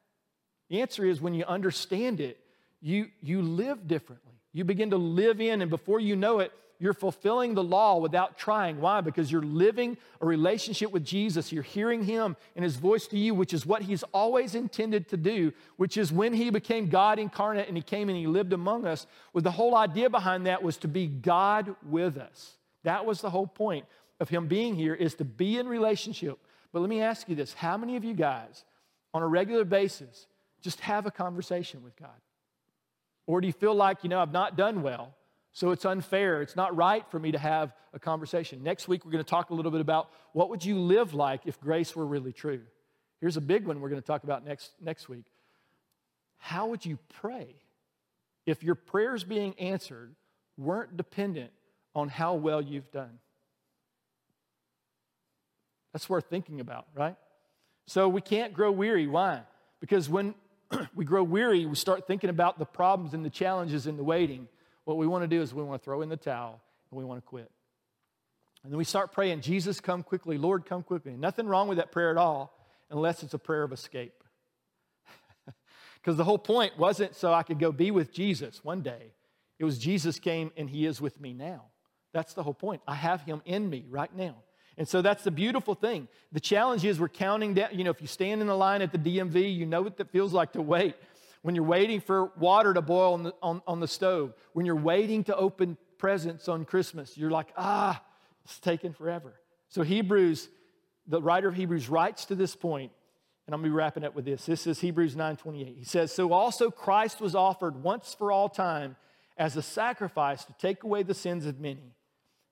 The answer is when you understand it, you, you live differently. You begin to live in, and before you know it, you're fulfilling the law without trying. Why? Because you're living a relationship with Jesus. You're hearing him and his voice to you, which is what he's always intended to do, which is when he became God incarnate and he came and he lived among us. Well, the whole idea behind that was to be God with us. That was the whole point of him being here, is to be in relationship. But let me ask you this. How many of you guys, on a regular basis, just have a conversation with God? Or do you feel like, you know, I've not done well, so it's unfair, it's not right for me to have a conversation? Next week, we're going to talk a little bit about what would you live like if grace were really true. Here's a big one we're going to talk about next, next week. How would you pray if your prayers being answered weren't dependent on how well you've done? That's worth thinking about, right? So we can't grow weary. Why? Because when we grow weary, we start thinking about the problems and the challenges and the waiting. What we want to do is we want to throw in the towel and we want to quit. And then we start praying, Jesus, come quickly. Lord, come quickly. Nothing wrong with that prayer at all unless it's a prayer of escape. Because the whole point wasn't so I could go be with Jesus one day. It was Jesus came and he is with me now. That's the whole point. I have him in me right now. And so that's the beautiful thing. The challenge is we're counting down. You know, if you stand in the line at the D M V, you know what that feels like to wait. When you're waiting for water to boil on the, on, on the stove, when you're waiting to open presents on Christmas, you're like, ah, it's taking forever. So Hebrews, the writer of Hebrews writes to this point, and I'm going to be wrapping up with this. This is Hebrews nine twenty-eight. He says, so also Christ was offered once for all time as a sacrifice to take away the sins of many.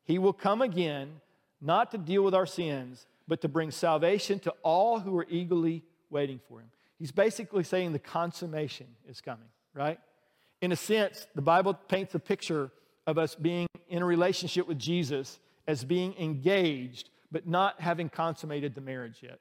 He will come again, not to deal with our sins, but to bring salvation to all who are eagerly waiting for him. He's basically saying the consummation is coming, right? In a sense, the Bible paints a picture of us being in a relationship with Jesus as being engaged, but not having consummated the marriage yet.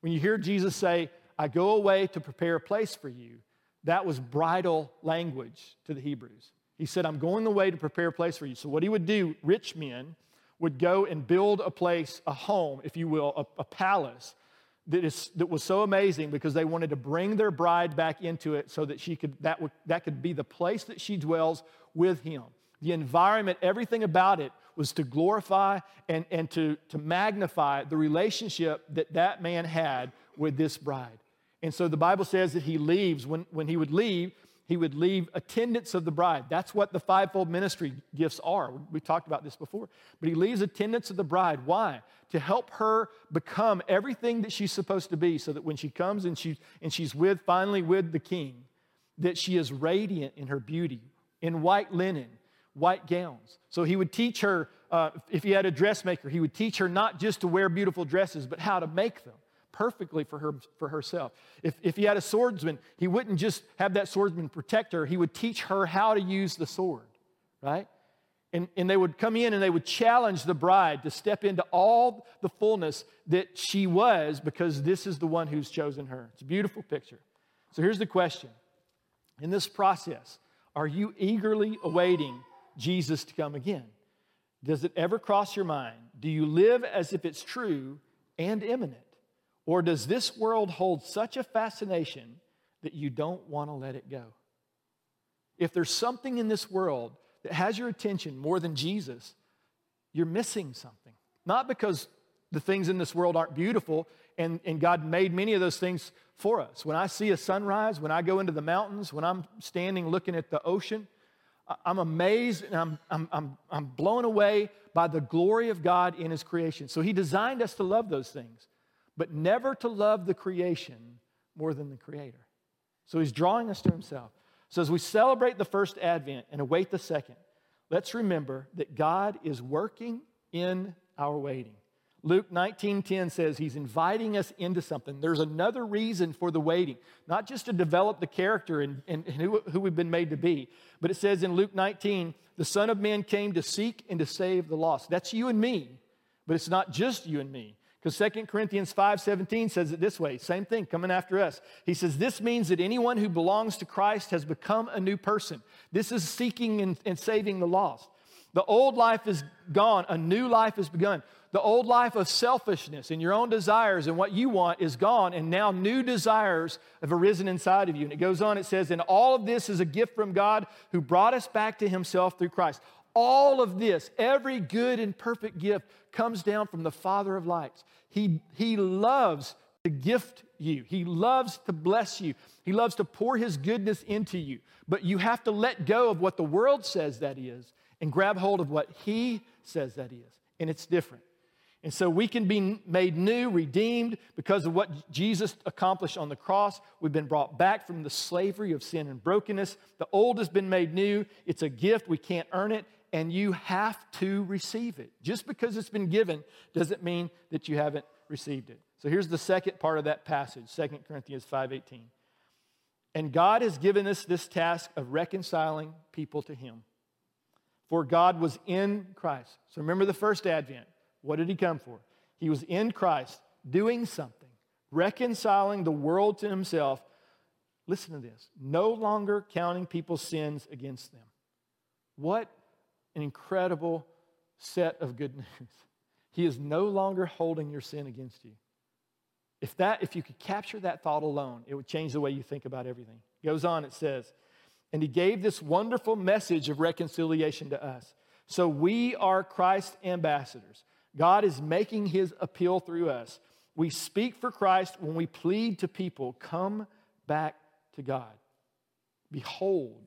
When you hear Jesus say, I go away to prepare a place for you, that was bridal language to the Hebrews. He said, I'm going away to prepare a place for you. So what he would do, rich men would go and build a place, a home, if you will, a, a palace that is that was so amazing because they wanted to bring their bride back into it so that she could that would that could be the place that she dwells with him. The environment, everything about it was to glorify and, and to, to magnify the relationship that that man had with this bride. And so the Bible says that he leaves. When, when he would leave, he would leave attendants of the bride. That's what the fivefold ministry gifts are. We talked about this before. But he leaves attendants of the bride. Why? To help her become everything that she's supposed to be so that when she comes and, she, and she's with finally with the king, that she is radiant in her beauty, in white linen, white gowns. So he would teach her, uh, if he had a dressmaker, he would teach her not just to wear beautiful dresses, but how to make them perfectly for her for herself. If if he had a swordsman, he wouldn't just have that swordsman protect her. He would teach her how to use the sword, right? And, and they would come in and they would challenge the bride to step into all the fullness that she was because this is the one who's chosen her. It's a beautiful picture. So here's the question. In this process, are you eagerly awaiting Jesus to come again? Does it ever cross your mind? Do you live as if it's true and imminent? Or does this world hold such a fascination that you don't want to let it go? If there's something in this world that has your attention more than Jesus, you're missing something. Not because the things in this world aren't beautiful, and, and God made many of those things for us. When I see a sunrise, when I go into the mountains, when I'm standing looking at the ocean, I'm amazed and I'm, I'm, I'm, I'm blown away by the glory of God in his creation. So he designed us to love those things, but never to love the creation more than the Creator. So he's drawing us to himself. So as we celebrate the first Advent and await the second, let's remember that God is working in our waiting. Luke nineteen ten says he's inviting us into something. There's another reason for the waiting, not just to develop the character and, and who, who we've been made to be, but it says in Luke nineteen, the Son of Man came to seek and to save the lost. That's you and me, but it's not just you and me. Because Second Corinthians five seventeen says it this way, same thing coming after us. He says, this means that anyone who belongs to Christ has become a new person. This is seeking and, and saving the lost. The old life is gone. A new life has begun. The old life of selfishness and your own desires and what you want is gone, and now new desires have arisen inside of you. And it goes on, it says, and all of this is a gift from God who brought us back to himself through Christ. All of this, every good and perfect gift comes down from the Father of lights. He, he loves to gift you. He loves to bless you. He loves to pour his goodness into you. But you have to let go of what the world says that is and grab hold of what he says that is. And it's different. And so we can be made new, redeemed, because of what Jesus accomplished on the cross. We've been brought back from the slavery of sin and brokenness. The old has been made new. It's a gift. We can't earn it, and you have to receive it. Just because it's been given doesn't mean that you haven't received it. So here's the second part of that passage, Second Corinthians five eighteen. And God has given us this task of reconciling people to Him. For God was in Christ. So remember the first Advent. What did He come for? He was in Christ doing something, reconciling the world to Himself. Listen to this. No longer counting people's sins against them. What an incredible set of good news. He is no longer holding your sin against you. If that, if you could capture that thought alone, it would change the way you think about everything. It goes on, it says, and He gave this wonderful message of reconciliation to us. So we are Christ's ambassadors. God is making His appeal through us. We speak for Christ when we plead to people, come back to God. Behold,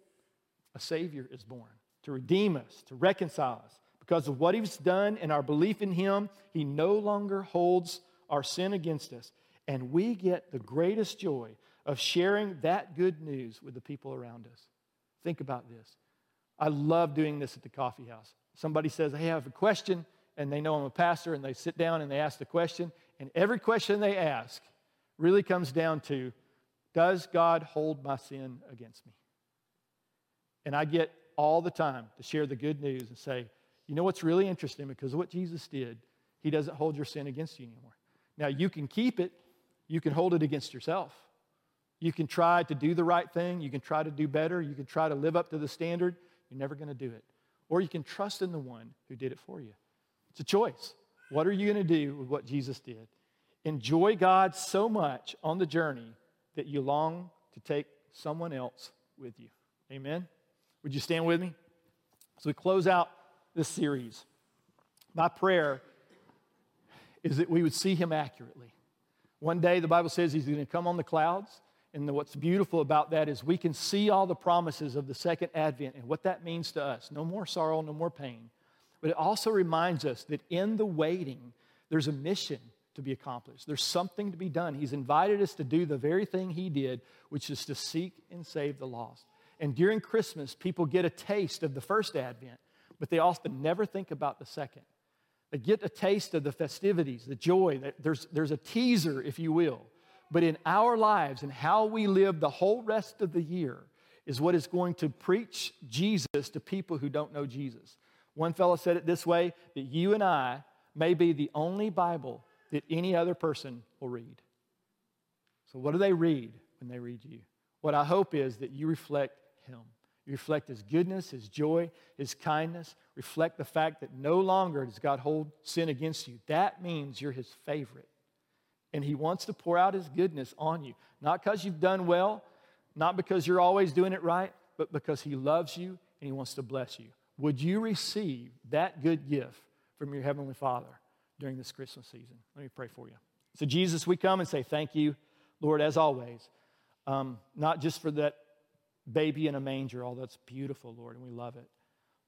a Savior is born to redeem us, to reconcile us. Because of what He's done and our belief in Him, He no longer holds our sin against us. And we get the greatest joy of sharing that good news with the people around us. Think about this. I love doing this at the coffee house. Somebody says, hey, I have a question. And they know I'm a pastor, and they sit down and they ask the question. And every question they ask really comes down to, does God hold my sin against me? And I get all the time to share the good news and say, you know what's really interesting? Because of what Jesus did, He doesn't hold your sin against you anymore. Now, you can keep it. You can hold it against yourself. You can try to do the right thing. You can try to do better. You can try to live up to the standard. You're never going to do it. Or you can trust in the one who did it for you. It's a choice. What are you going to do with what Jesus did? Enjoy God so much on the journey that you long to take someone else with you. Amen? Would you stand with me? As we close out this series, my prayer is that we would see Him accurately. One day, the Bible says He's going to come on the clouds, and what's beautiful about that is we can see all the promises of the second Advent and what that means to us. No more sorrow, no more pain. But it also reminds us that in the waiting, there's a mission to be accomplished. There's something to be done. He's invited us to do the very thing He did, which is to seek and save the lost. And during Christmas, people get a taste of the first Advent, but they often never think about the second. They get a taste of the festivities, the joy. There's, there's a teaser, if you will. But in our lives and how we live the whole rest of the year is what is going to preach Jesus to people who don't know Jesus. One fellow said it this way, that you and I may be the only Bible that any other person will read. So what do they read when they read you? What I hope is that you reflect Him. You reflect His goodness, His joy, His kindness. Reflect the fact that no longer does God hold sin against you. That means you're His favorite. And He wants to pour out His goodness on you. Not because you've done well, not because you're always doing it right, but because He loves you and He wants to bless you. Would you receive that good gift from your Heavenly Father during this Christmas season? Let me pray for you. So, Jesus, we come and say thank you, Lord, as always, um, not just for that baby in a manger, although that's beautiful, Lord, and we love it,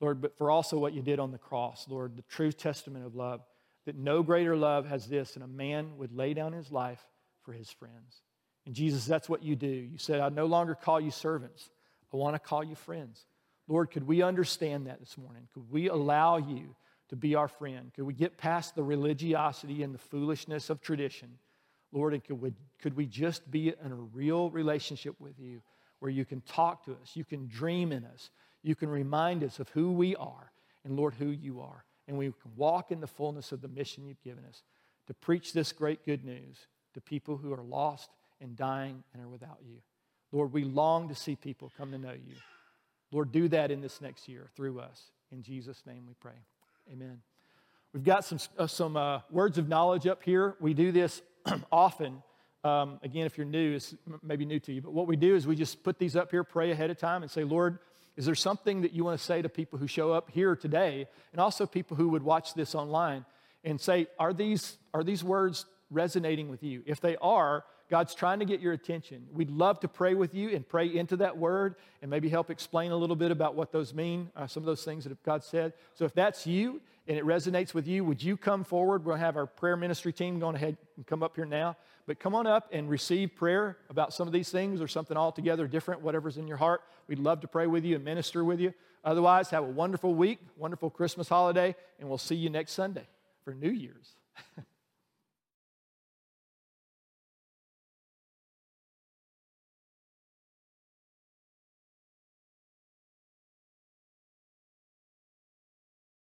Lord, but for also what You did on the cross, Lord, the true testament of love, that no greater love has this, and a man would lay down his life for his friends. And, Jesus, that's what You do. You said, I no longer call you servants. I want to call you friends. Lord, could we understand that this morning? Could we allow You to be our friend? Could we get past the religiosity and the foolishness of tradition? Lord, and could we, could we just be in a real relationship with You where You can talk to us, You can dream in us, You can remind us of who we are and, Lord, who You are. And we can walk in the fullness of the mission You've given us to preach this great good news to people who are lost and dying and are without You. Lord, we long to see people come to know You. Lord, do that in this next year through us. In Jesus' name we pray. Amen. We've got some uh, some uh, words of knowledge up here. We do this often. Um, again, if you're new, it's maybe new to you. But what we do is we just put these up here, pray ahead of time, and say, Lord, is there something that You want to say to people who show up here today and also people who would watch this online and say, are these are these words resonating with you? If they are, God's trying to get your attention. We'd love to pray with you and pray into that word and maybe help explain a little bit about what those mean, uh, some of those things that God said. So if that's you and it resonates with you, would you come forward? We'll have our prayer ministry team go ahead and come up here now. But come on up and receive prayer about some of these things or something altogether different, whatever's in your heart. We'd love to pray with you and minister with you. Otherwise, have a wonderful week, wonderful Christmas holiday, and we'll see you next Sunday for New Year's.